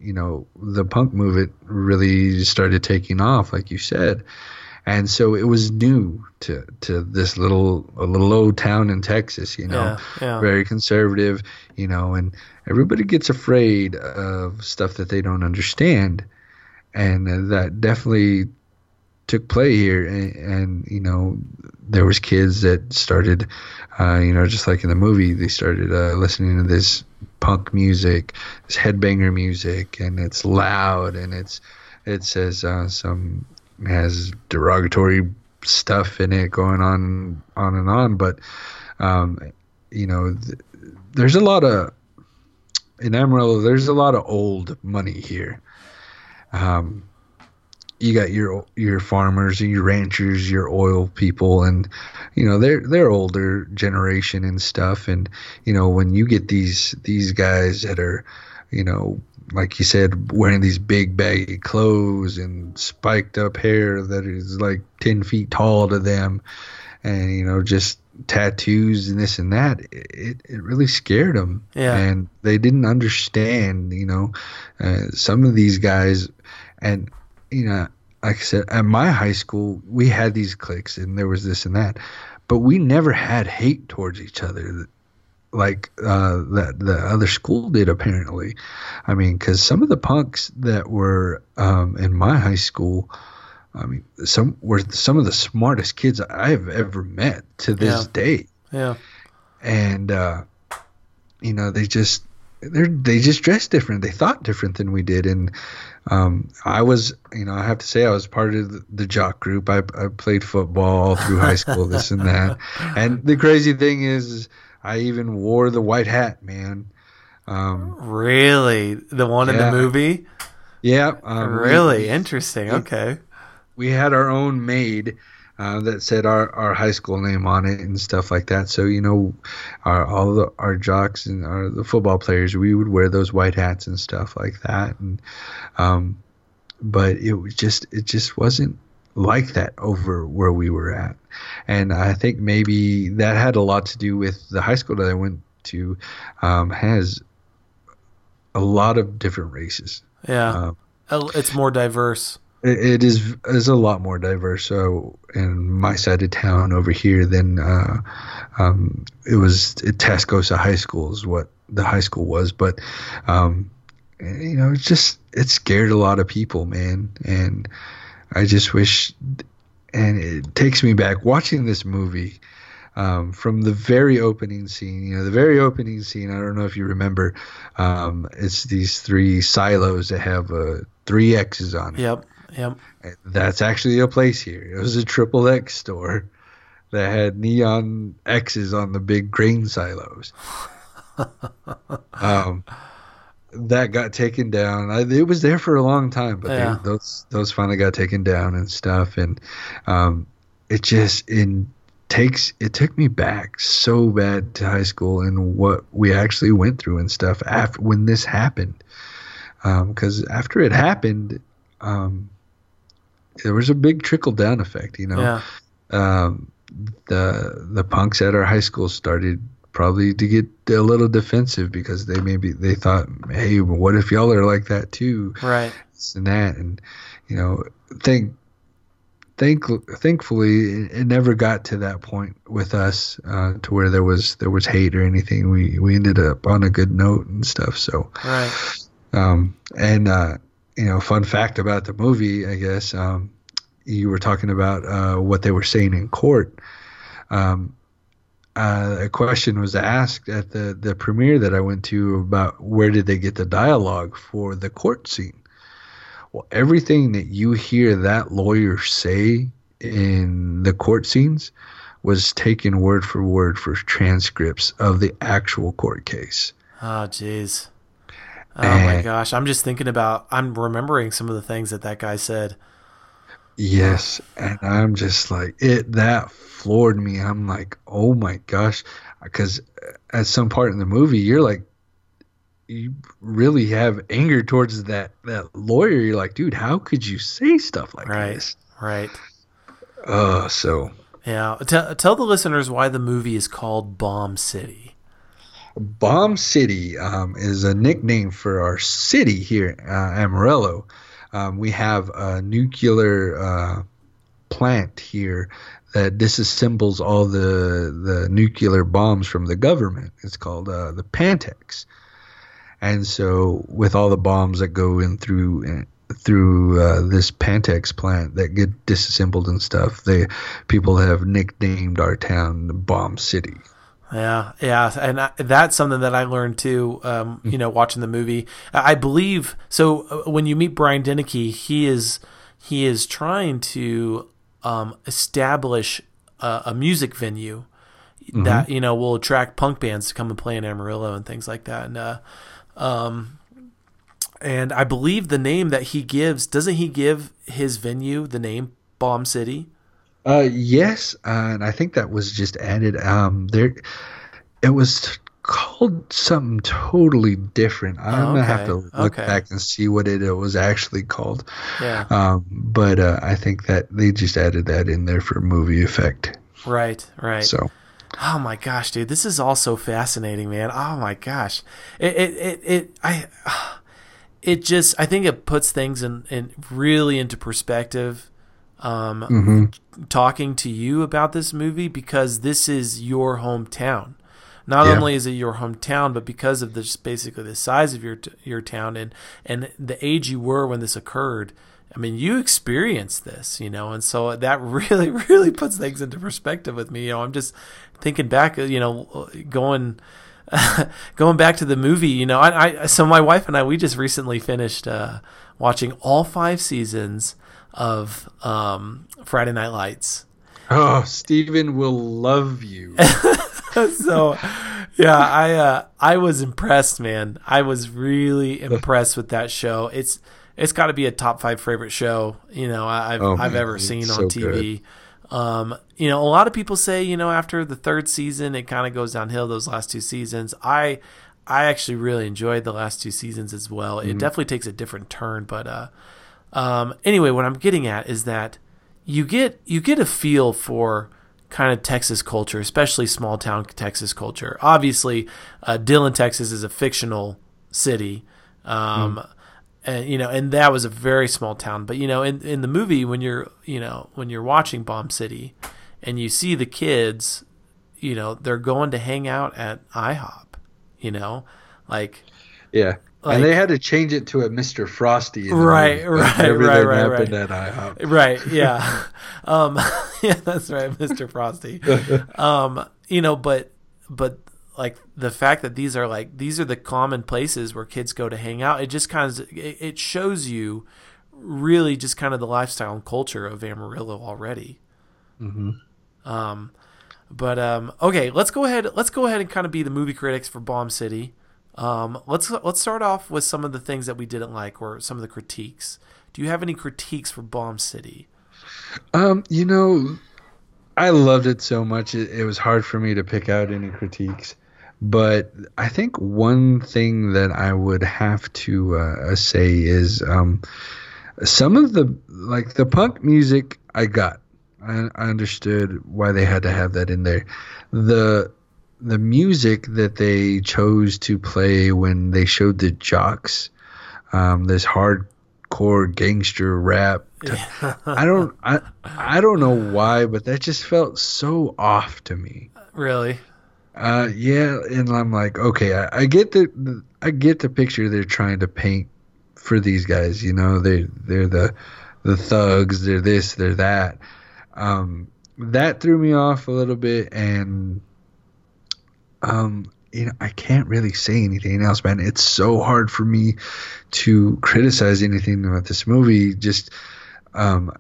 the punk movement really started taking off, like you said. And so it was new to this little old town in Texas, very conservative, and everybody gets afraid of stuff that they don't understand. And that definitely took play here. And there was kids that started, just like in the movie, they started listening to this punk music, this headbanger music, and it's loud and it has derogatory stuff in it going on and on. But, there's a lot of, in Amarillo, there's a lot of old money here. You got your farmers and your ranchers, your oil people, and, they're older generation and stuff. And, when you get these guys that are, like you said, wearing these big baggy clothes and spiked up hair that is like 10 feet tall to them, and just tattoos and this and that, it really scared them. Yeah. And they didn't understand, some of these guys. And like I said, at my high school we had these cliques and there was this and that, but we never had hate towards each other like that the other school did, apparently. I mean, because some of the punks that were in my high school, I mean, some were some of the smartest kids I have ever met to this day. Yeah. And they just dressed different. They thought different than we did. And I was, I have to say, I was part of the jock group. I played football all through high school, this and that. And the crazy thing is, I even wore the white hat, man. Really? The one in the movie? Yeah. Really? Interesting. Okay. We had our own maid that said our high school name on it and stuff like that. So, our jocks and the football players, we would wear those white hats and stuff like that. And but it just wasn't like that over where we were at. And I think maybe that had a lot to do with the high school that I went to, has a lot of different races. Yeah. It's more diverse. It is a lot more diverse. So in my side of town over here, than it was at Tascosa High School is what the high school was. But, it scared a lot of people, man. And I just wish, and it takes me back watching this movie from the very opening scene. The very opening scene, I don't know if you remember, it's these three silos that have three X's on it. Yep. That's actually a place here. It was a triple X store that had neon X's on the big grain silos. That got taken down. It was there for a long time, but those finally got taken down and stuff. And it took me back so bad to high school and what we actually went through and stuff after when this happened. Because after it happened, there was a big trickle down effect. The punks at our high school started probably to get a little defensive because they thought, hey, well, what if y'all are like that too? Right. And that, and thankfully it never got to that point with us to where there was hate or anything. We ended up on a good note and stuff. So right. Fun fact about the movie, I guess, you were talking about what they were saying in court. A question was asked at the premiere that I went to about where did they get the dialogue for the court scene. Well, everything that you hear that lawyer say in the court scenes was taken word for word for transcripts of the actual court case. Oh, jeez. Oh, my gosh. I'm just thinking about – I'm remembering some of the things that that guy said. Yes, and I'm just like – that floored me. I'm like, oh, my gosh, because at some part in the movie, you're like – you really have anger towards that lawyer. You're like, dude, how could you say stuff like this? Right, right. So – yeah. Tell the listeners why the movie is called Bomb City. Bomb City is a nickname for our city here, Amarillo. We have a nuclear plant here that disassembles all the nuclear bombs from the government. It's called the Pantex. And so with all the bombs that go in through this Pantex plant that get disassembled and stuff, people have nicknamed our town Bomb City. Yeah, and that's something that I learned too. Watching the movie, I believe. So when you meet Brian Deneke, he is trying to establish a music venue that will attract punk bands to come and play in Amarillo and things like that. And and I believe the name that he gives, doesn't he give his venue the name Bomb City? Yes, and I think that was just added. It was called something totally different. I'm gonna have to look back and see what it was actually called. Yeah. But I think that they just added that in there for movie effect. Right. So. Oh my gosh, dude, this is all so fascinating, man. Oh my gosh, I think it puts things in really into perspective. Talking to you about this movie, because this is your hometown. Not only is it your hometown, but because of just basically the size of your town and the age you were when this occurred. I mean, you experienced this, and so that really, really puts things into perspective with me. I'm just thinking back, going back to the movie. So my wife and I, we just recently finished watching all 5 seasons of Friday Night Lights. Oh, Steven will love you. So yeah, I was impressed, man. I was really impressed with that show. It's got to be a top 5 favorite show I've ever seen on TV. Good. A lot of people say after the 3rd season it kind of goes downhill. Those last 2 seasons, I actually really enjoyed the last 2 seasons as well. It definitely takes a different turn, but anyway, what I'm getting at is that you get a feel for kind of Texas culture, especially small town Texas culture. Obviously, Dillon, Texas is a fictional city. And that was a very small town, but in the movie, when you're watching Bomb City and you see the kids, they're going to hang out at IHOP, yeah. Like, and they had to change it to a Mr. Frosty. Right. At IHOP. Right, yeah. Yeah, that's right, Mr. Frosty. But like the fact that these are the common places where kids go to hang out, it just kind of it shows you really just kind of the lifestyle and culture of Amarillo already. Okay, let's go ahead and kind of be the movie critics for Bomb City. Let's start off with some of the things that we didn't like, or some of the critiques. Do you have any critiques for Bomb City? I loved it so much. It was hard for me to pick out any critiques, but I think one thing that I would have to say is some of the punk music I got. I understood why they had to have that in there. The music that they chose to play when they showed the jocks, this hardcore gangster rap. I don't know why, but that just felt so off to me. Really? Yeah. And I'm like, okay, I get the picture they're trying to paint for these guys. They're the thugs. They're this. They're that. That threw me off a little bit, and. I can't really say anything else, man. It's so hard for me to criticize anything about this movie. Just, I know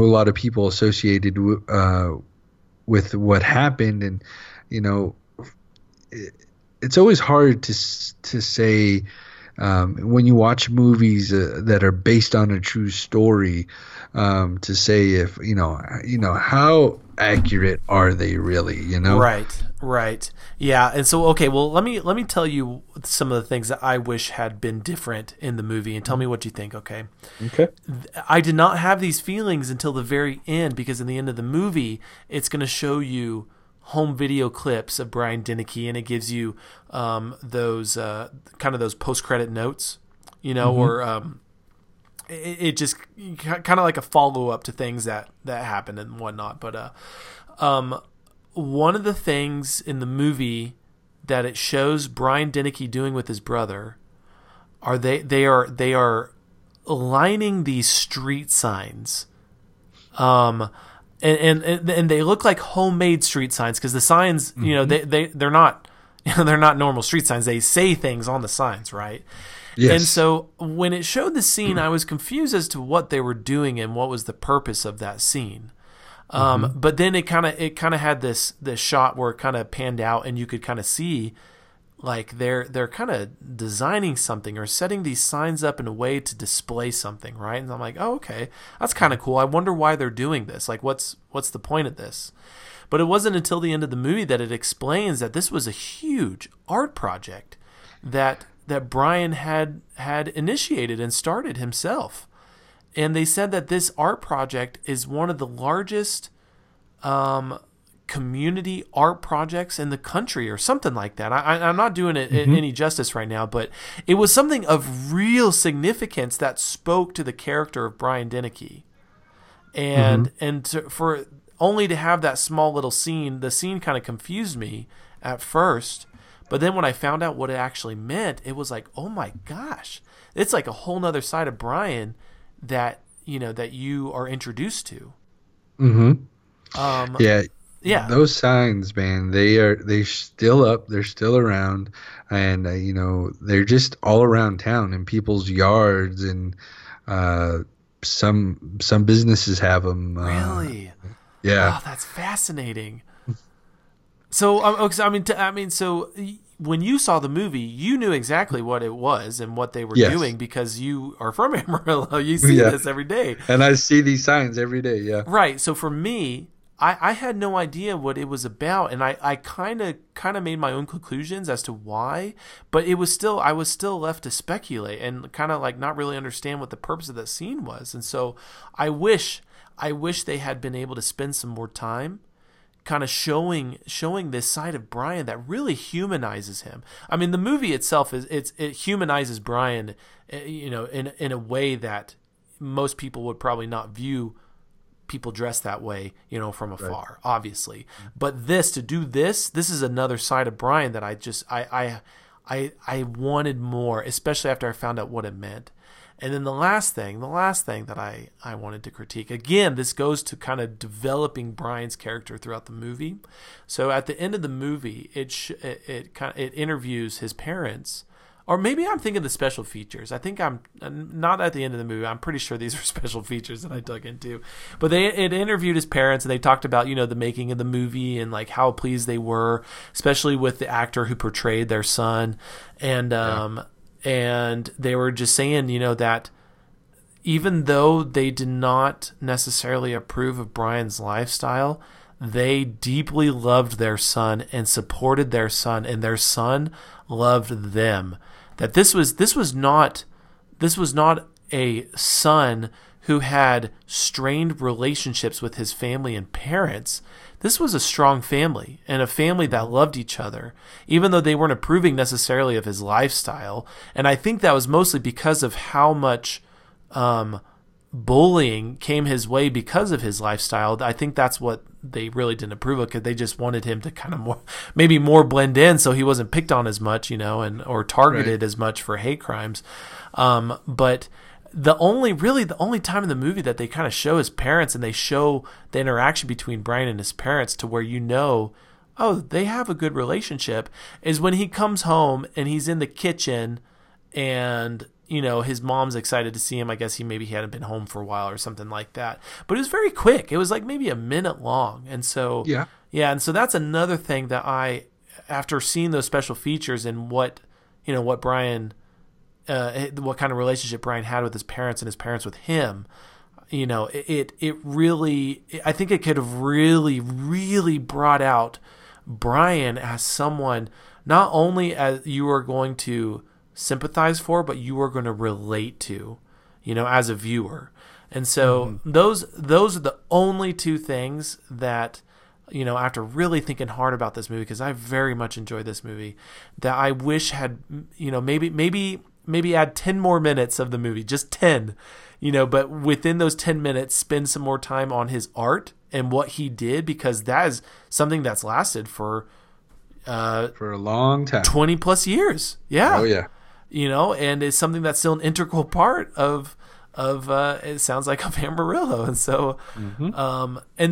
a lot of people associated with what happened. And, you know, it's always hard to say when you watch movies that are based on a true story, to say if, you know, how accurate are they really, you know? Right. Yeah. And so, okay, well, let me tell you some of the things that I wish had been different in the movie, and tell me what you think. Okay. I did not have these feelings until the very end, because in the end of the movie, it's going to show you home video clips of Brian Deneke, and it gives you those kind of those post-credit notes, you know, or it just kind of like a follow-up to things that happened and whatnot. But one of the things in the movie that it shows Brian Deneke doing with his brother are they are lining these street signs. And they look like homemade street signs, because the signs, you know, they're not normal street signs. They say things on the signs, right? Yes. And so when it showed the scene, I was confused as to what they were doing and what was the purpose of that scene. But then it kind of had this shot where it kind of panned out, and you could kind of see like they're kind of designing something or setting these signs up in a way to display something, right? And I'm like, oh, okay, that's kind of cool. I wonder why they're doing this. Like, what's the point of this? But it wasn't until the end of the movie that it explains that this was a huge art project that Brian had initiated and started himself. And they said that this art project is one of the largest community art projects in the country or something like that. I'm not doing it any justice right now, but it was something of real significance that spoke to the character of Brian Deneke. And for only to have that small little scene, the scene kind of confused me at first. But then when I found out what it actually meant, it was like, oh my gosh, it's like a whole nother side of Brian that, you know, that you are introduced to. Yeah. Those signs, man, they're still up, they're still around, and you know, they're just all around town in people's yards, and some businesses have them. Really? Yeah. Oh, that's fascinating. So so when you saw the movie, you knew exactly what it was and what they were doing, because you are from Amarillo. You see this every day, and I see these signs every day. Yeah. Right. So for me, I had no idea what it was about, and I kind of made my own conclusions as to why, but it was still, I was still left to speculate and kind of like not really understand what the purpose of that scene was. And so I wish they had been able to spend some more time kind of showing this side of Brian that really humanizes him. I mean, the movie itself it humanizes Brian, you know, in a way that most people would probably not view people dressed that way, you know, from afar, obviously. But this is another side of Brian that I just, I wanted more, especially after I found out what it meant. And then the last thing that I wanted to critique, again, this goes to kind of developing Brian's character throughout the movie. So at the end of the movie, it interviews his parents. Or maybe I'm thinking the special features. I think I'm not at the end of the movie. I'm pretty sure these are special features that I dug into. But it interviewed his parents, and they talked about, you know, the making of the movie and like how pleased they were, especially with the actor who portrayed their son. And and they were just saying, you know, that even though they did not necessarily approve of Brian's lifestyle, they deeply loved their son and supported their son, and their son loved them. That this was not a son who had strained relationships with his family and parents. This was a strong family, and a family that loved each other, even though they weren't approving necessarily of his lifestyle. And I think that was mostly because of how much bullying came his way because of his lifestyle. I think that's what they really didn't approve of, because they just wanted him to kind of more blend in, so he wasn't picked on as much, you know, and or targeted as much for hate crimes. But the only time in the movie that they kind of show his parents, and they show the interaction between Brian and his parents to where, you know, oh, they have a good relationship, is when he comes home and he's in the kitchen and you know, his mom's excited to see him. I guess he hadn't been home for a while or something like that. But it was very quick. It was like maybe a minute long. And so, yeah. And so that's another thing that I, after seeing those special features and what Brian, what kind of relationship Brian had with his parents and his parents with him, you know, I think it could have really, really brought out Brian as someone, not only as you are going to sympathize for, but you are going to relate to, you know, as a viewer. And so those are the only two things that, you know, after really thinking hard about this movie, because I very much enjoyed this movie, that I wish had, you know, maybe add 10 more minutes of the movie, just 10, you know, but within those 10 minutes, spend some more time on his art and what he did, because that is something that's lasted for a long time, 20 plus years. Yeah. Oh yeah. You know, and it's something that's still an integral part of it sounds like, of Amarillo. And so, and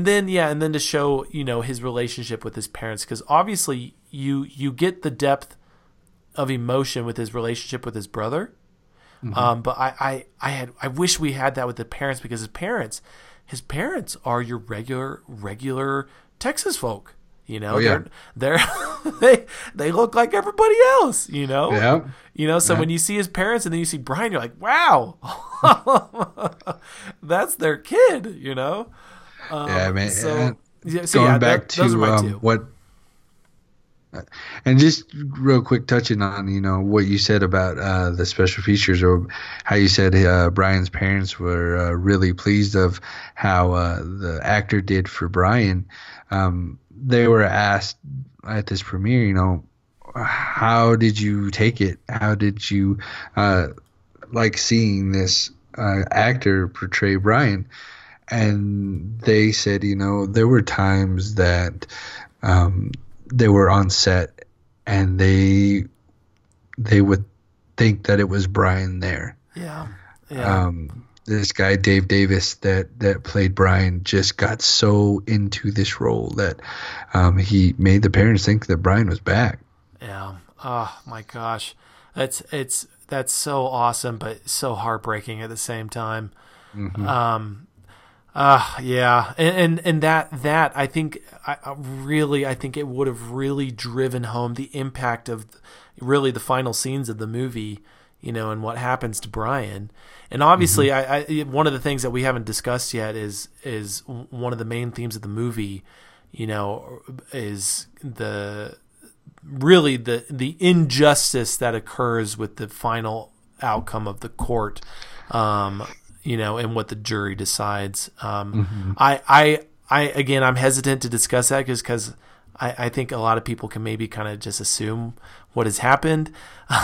then to show, you know, his relationship with his parents, because obviously you get the depth of emotion with his relationship with his brother. But I wish we had that with the parents, because his parents are your regular Texas folk, you know. Oh, yeah. they're they look like everybody else, you know. Yeah. You know, so when you see his parents and then you see Brian, you're like, wow, that's their kid, you know. And just real quick, touching on, you know, what you said about the special features, or how you said Brian's parents were really pleased of how the actor did for Brian. They were asked at this premiere, you know, how did you take it? How did you like seeing this actor portray Brian? And they said, you know, there were times that they were on set and they would think that it was Brian there. Yeah. This guy, Dave Davis, that played Brian, just got so into this role that he made the parents think that Brian was back. Yeah. Oh my gosh. That's so awesome, but so heartbreaking at the same time. Yeah. And that I think I think it would have really driven home the impact of really the final scenes of the movie, you know, and what happens to Brian. And obviously I one of the things that we haven't discussed yet is one of the main themes of the movie, you know, is the injustice that occurs with the final outcome of the court, you know, and what the jury decides. I again, I'm hesitant to discuss that because I think a lot of people can maybe kind of just assume what has happened.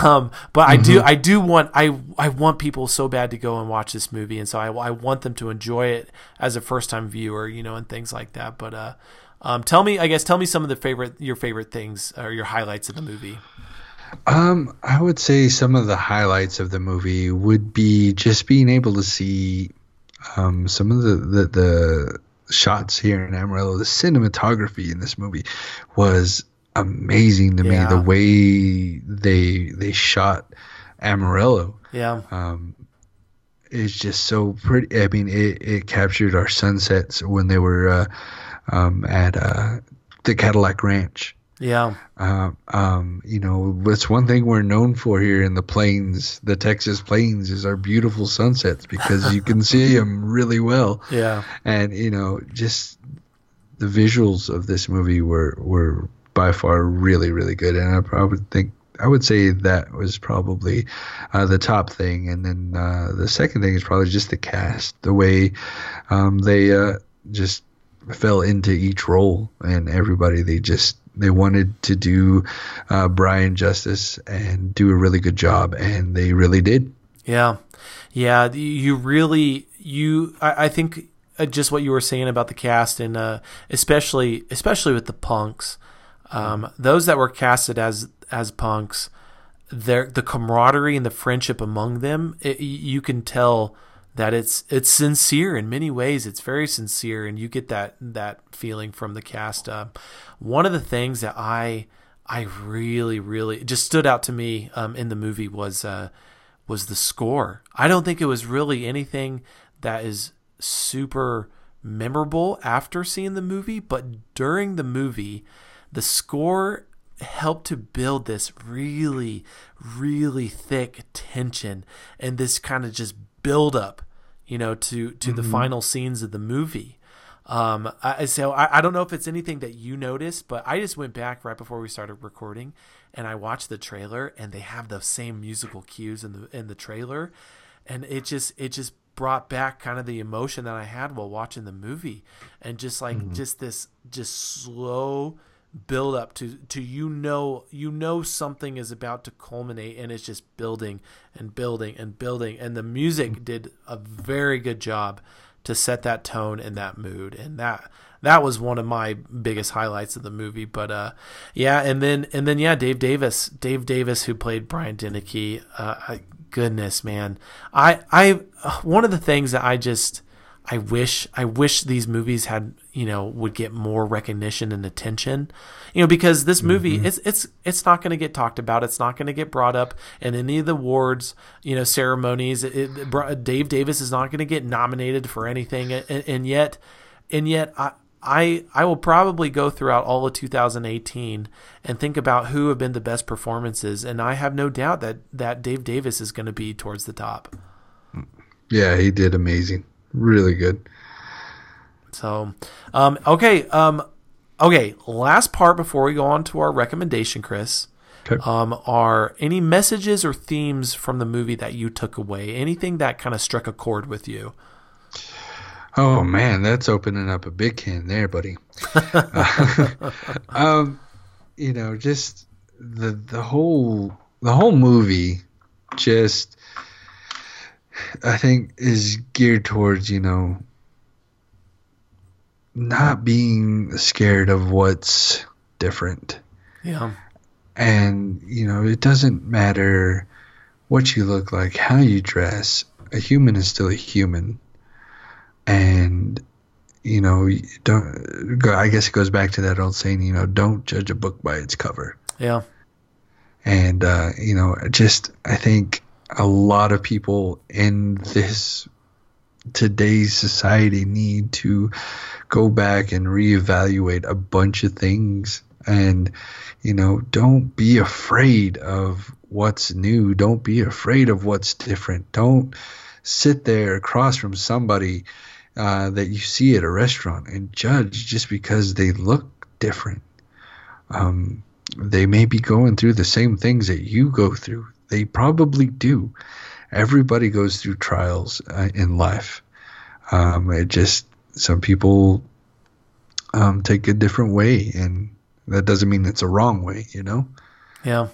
But I want people so bad to go and watch this movie. And so I want them to enjoy it as a first time viewer, you know, and things like that. But, tell me some of your favorite things or your highlights of the movie. I would say some of the highlights of the movie would be just being able to see some of the shots here in Amarillo. The cinematography in this movie was amazing to me. The way they shot Amarillo, is just so pretty. I mean, it captured our sunsets when they were at the Cadillac Ranch. Yeah. You know, that's one thing we're known for here in the plains, the Texas plains, is our beautiful sunsets, because you can see them really well. Yeah. And, you know, just the visuals of this movie were by far really, really good. And I would say that was probably the top thing. And then the second thing is probably just the cast, the way they just fell into each role, and everybody, they wanted to do Brian justice and do a really good job, and they really did. Yeah. Yeah. I think just what you were saying about the cast, and especially with the punks, those that were casted as punks, the camaraderie and the friendship among them, you can tell that it's sincere in many ways. It's very sincere, and you get that feeling from the cast. One of the things that I really, really just stood out to me in the movie was was the score. I don't think it was really anything that is super memorable after seeing the movie, but during the movie, the score helped to build this really, really thick tension and this kind of just build up, you know, to the final scenes of the movie. So I don't know if it's anything that you noticed, but I just went back right before we started recording and I watched the trailer, and they have those same musical cues in the trailer. And it just brought back kind of the emotion that I had while watching the movie, and just like just this slow build up to you know something is about to culminate, and it's just building and building and building. And the music did a very good job to set that tone and that mood, and that was one of my biggest highlights of the movie. But and then Dave Davis, who played Brian Deneke, goodness, man. I one of the things that I wish these movies had, you know, would get more recognition and attention, you know, because this movie it's not going to get talked about. It's not going to get brought up in any of the awards, you know, ceremonies. Dave Davis is not going to get nominated for anything. And yet I will probably go throughout all of 2018 and think about who have been the best performances, and I have no doubt that Dave Davis is going to be towards the top. Yeah, he did amazing. Really good. So, okay. Last part before we go on to our recommendation, Chris. Okay. Are any messages or themes from the movie that you took away? Anything that kind of struck a chord with you? Oh man, that's opening up a big can there, buddy. You know, just the whole movie, just I think is geared towards, you know, not being scared of what's different. Yeah, and you know, it doesn't matter what you look like, how you dress. A human is still a human. And, you know, I guess it goes back to that old saying, you know, don't judge a book by its cover. Yeah. And, you know, just I think a lot of people in this today's society need to go back and reevaluate a bunch of things. And, you know, don't be afraid of what's new. Don't be afraid of what's different. Don't sit there across from somebody that you see at a restaurant and judge just because they look different. They may be going through the same things that you go through. They probably do. Everybody goes through trials in life. Some people take a different way, and that doesn't mean it's a wrong way, you know? Yeah.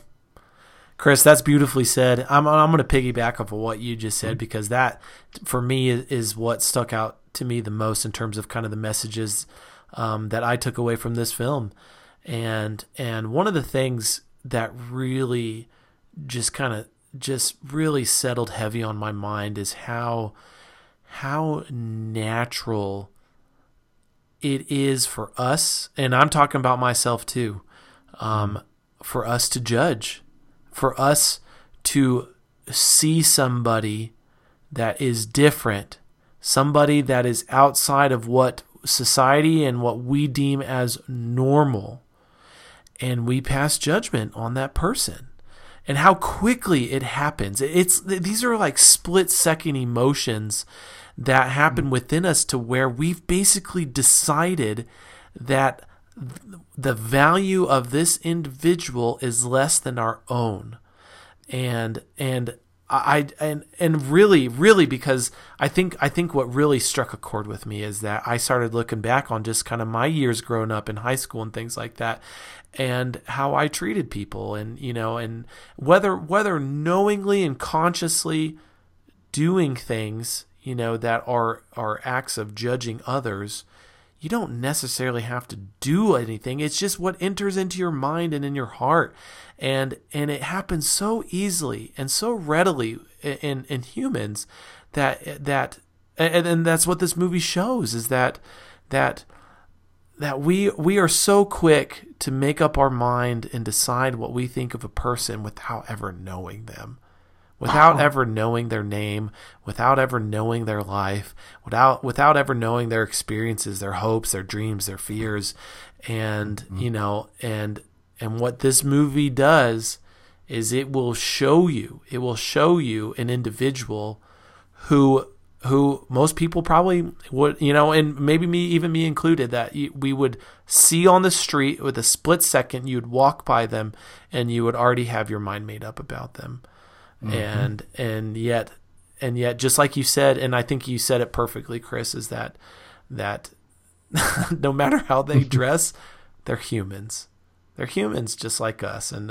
Chris, that's beautifully said. I'm going to piggyback off of what you just said, because that, for me, is what stuck out to me the most in terms of kind of the messages that I took away from this film. And one of the things that really just really settled heavy on my mind is how natural it is for us, and I'm talking about myself too, for us to judge. For us to see somebody that is different, somebody that is outside of what society and what we deem as normal, and we pass judgment on that person, and how quickly it happens. These are like split-second emotions that happen within us, to where we've basically decided that the value of this individual is less than our own. And really, really, because I think what really struck a chord with me is that I started looking back on just kind of my years growing up in high school and things like that, and how I treated people, and, you know, and whether knowingly and consciously doing things, you know, that are acts of judging others. You don't necessarily have to do anything. It's just what enters into your mind and in your heart. And it happens so easily and so readily in humans that that's what this movie shows, is that we are so quick to make up our mind and decide what we think of a person without ever knowing them, without ever knowing their name, without ever knowing their life, without ever knowing their experiences, their hopes, their dreams, their fears. And, you know, and what this movie does is it will show you an individual who most people probably would, you know, and maybe me included, that we would see on the street with a split second, you'd walk by them and you would already have your mind made up about them. Mm-hmm. And yet, just like you said, and I think you said it perfectly, Chris, is that no matter how they dress, they're humans. They're humans just like us. And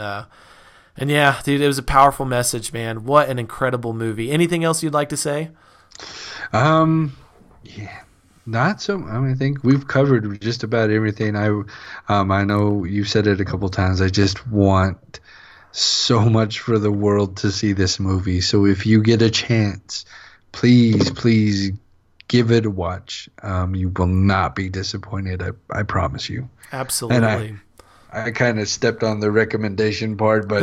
yeah, dude, it was a powerful message, man. What an incredible movie. Anything else you'd like to say? Yeah, not so. I mean, I think we've covered just about everything. I know you've said it a couple times. I just want so much for the world to see this movie. So if you get a chance, please give it a watch. You will not be disappointed. I promise you. Absolutely. And I kind of stepped on the recommendation part, but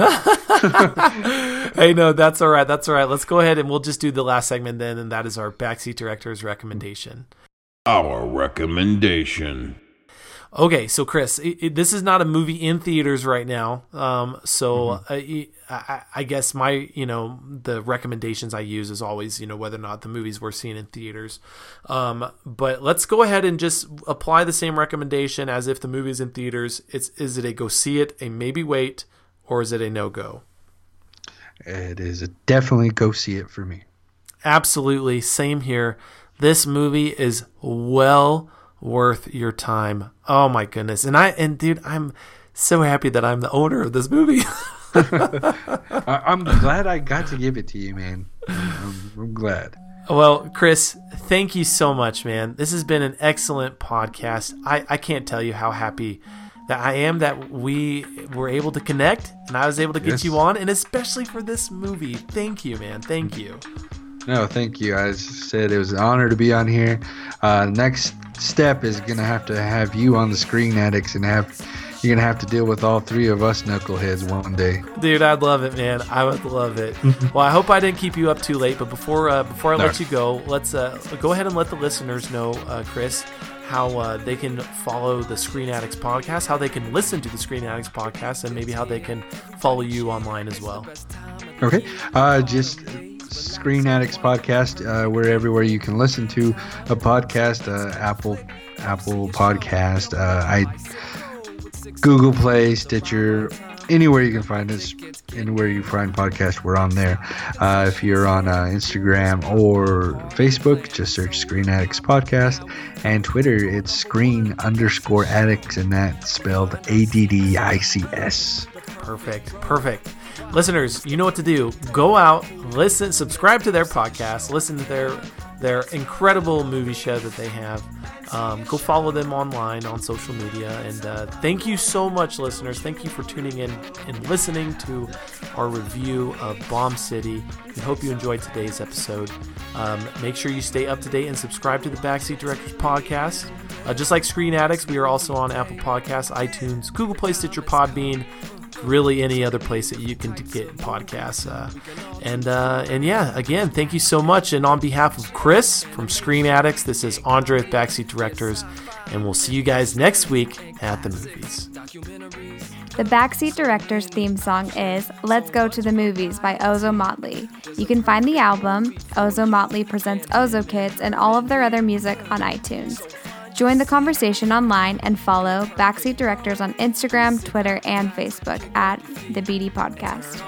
hey, no, that's all right. That's all right. Let's go ahead and we'll just do the last segment then, and that is our Backseat Director's recommendation. Our recommendation. Okay, so Chris, this is not a movie in theaters right now. So I guess my, you know, the recommendations I use is always, you know, whether or not the movies were seen in theaters. But let's go ahead and just apply the same recommendation as if the movie is in theaters. Is it a go see it, a maybe wait, or is it a no go? It is a definitely go see it for me. Absolutely, same here. This movie is well worth your time. Oh my goodness. And dude, I'm so happy that I'm the owner of this movie. I'm glad I got to give it to you, man. I'm glad. Well, Chris, thank you so much, man. This has been an excellent podcast. I can't tell you how happy that I am that we were able to connect and I was able to get you on, and especially for this movie. Thank you, man. Thank you. No, thank you. As I said, it was an honor to be on here. Next step is going to have you on the Screen Addicts, and you're going to have to deal with all three of us knuckleheads one day. Dude, I'd love it, man. I would love it. Well, I hope I didn't keep you up too late, but before I let you go, let's go ahead and let the listeners know, Chris, how they can follow the Screen Addicts podcast, how they can listen to the Screen Addicts podcast, and maybe how they can follow you online as well. Okay. Just Screen Addicts podcast. We're everywhere you can listen to a podcast. Apple Podcast, Google Play, Stitcher, anywhere you can find us. Anywhere you find podcasts, we're on there. If you're on Instagram or Facebook, just search Screen Addicts Podcast. And Twitter, it's Screen_Addicts, and that's spelled ADDICS. Perfect. Listeners, you know what to do. Go out, listen, subscribe to their podcast, listen to their incredible movie show that they have. Go follow them online on social media. And thank you so much, listeners. Thank you for tuning in and listening to our review of Bomb City. We hope you enjoyed today's episode. Make sure you stay up to date and subscribe to the Backseat Directors podcast. Just like Screen Addicts, we are also on Apple Podcasts, iTunes, Google Play, Stitcher, Podbean, really any other place that you can get podcasts. And yeah, again, thank you so much. And on behalf of Chris from Screen Addicts, this is Andre with Backseat Directors, and we'll see you guys next week at the movies. The Backseat Directors theme song is Let's Go to the Movies by Ozo Motley. You can find the album Ozo Motley Presents Ozo Kids and all of their other music on iTunes. Join the conversation online and follow Backseat Directors on Instagram, Twitter, and Facebook at The BD Podcast.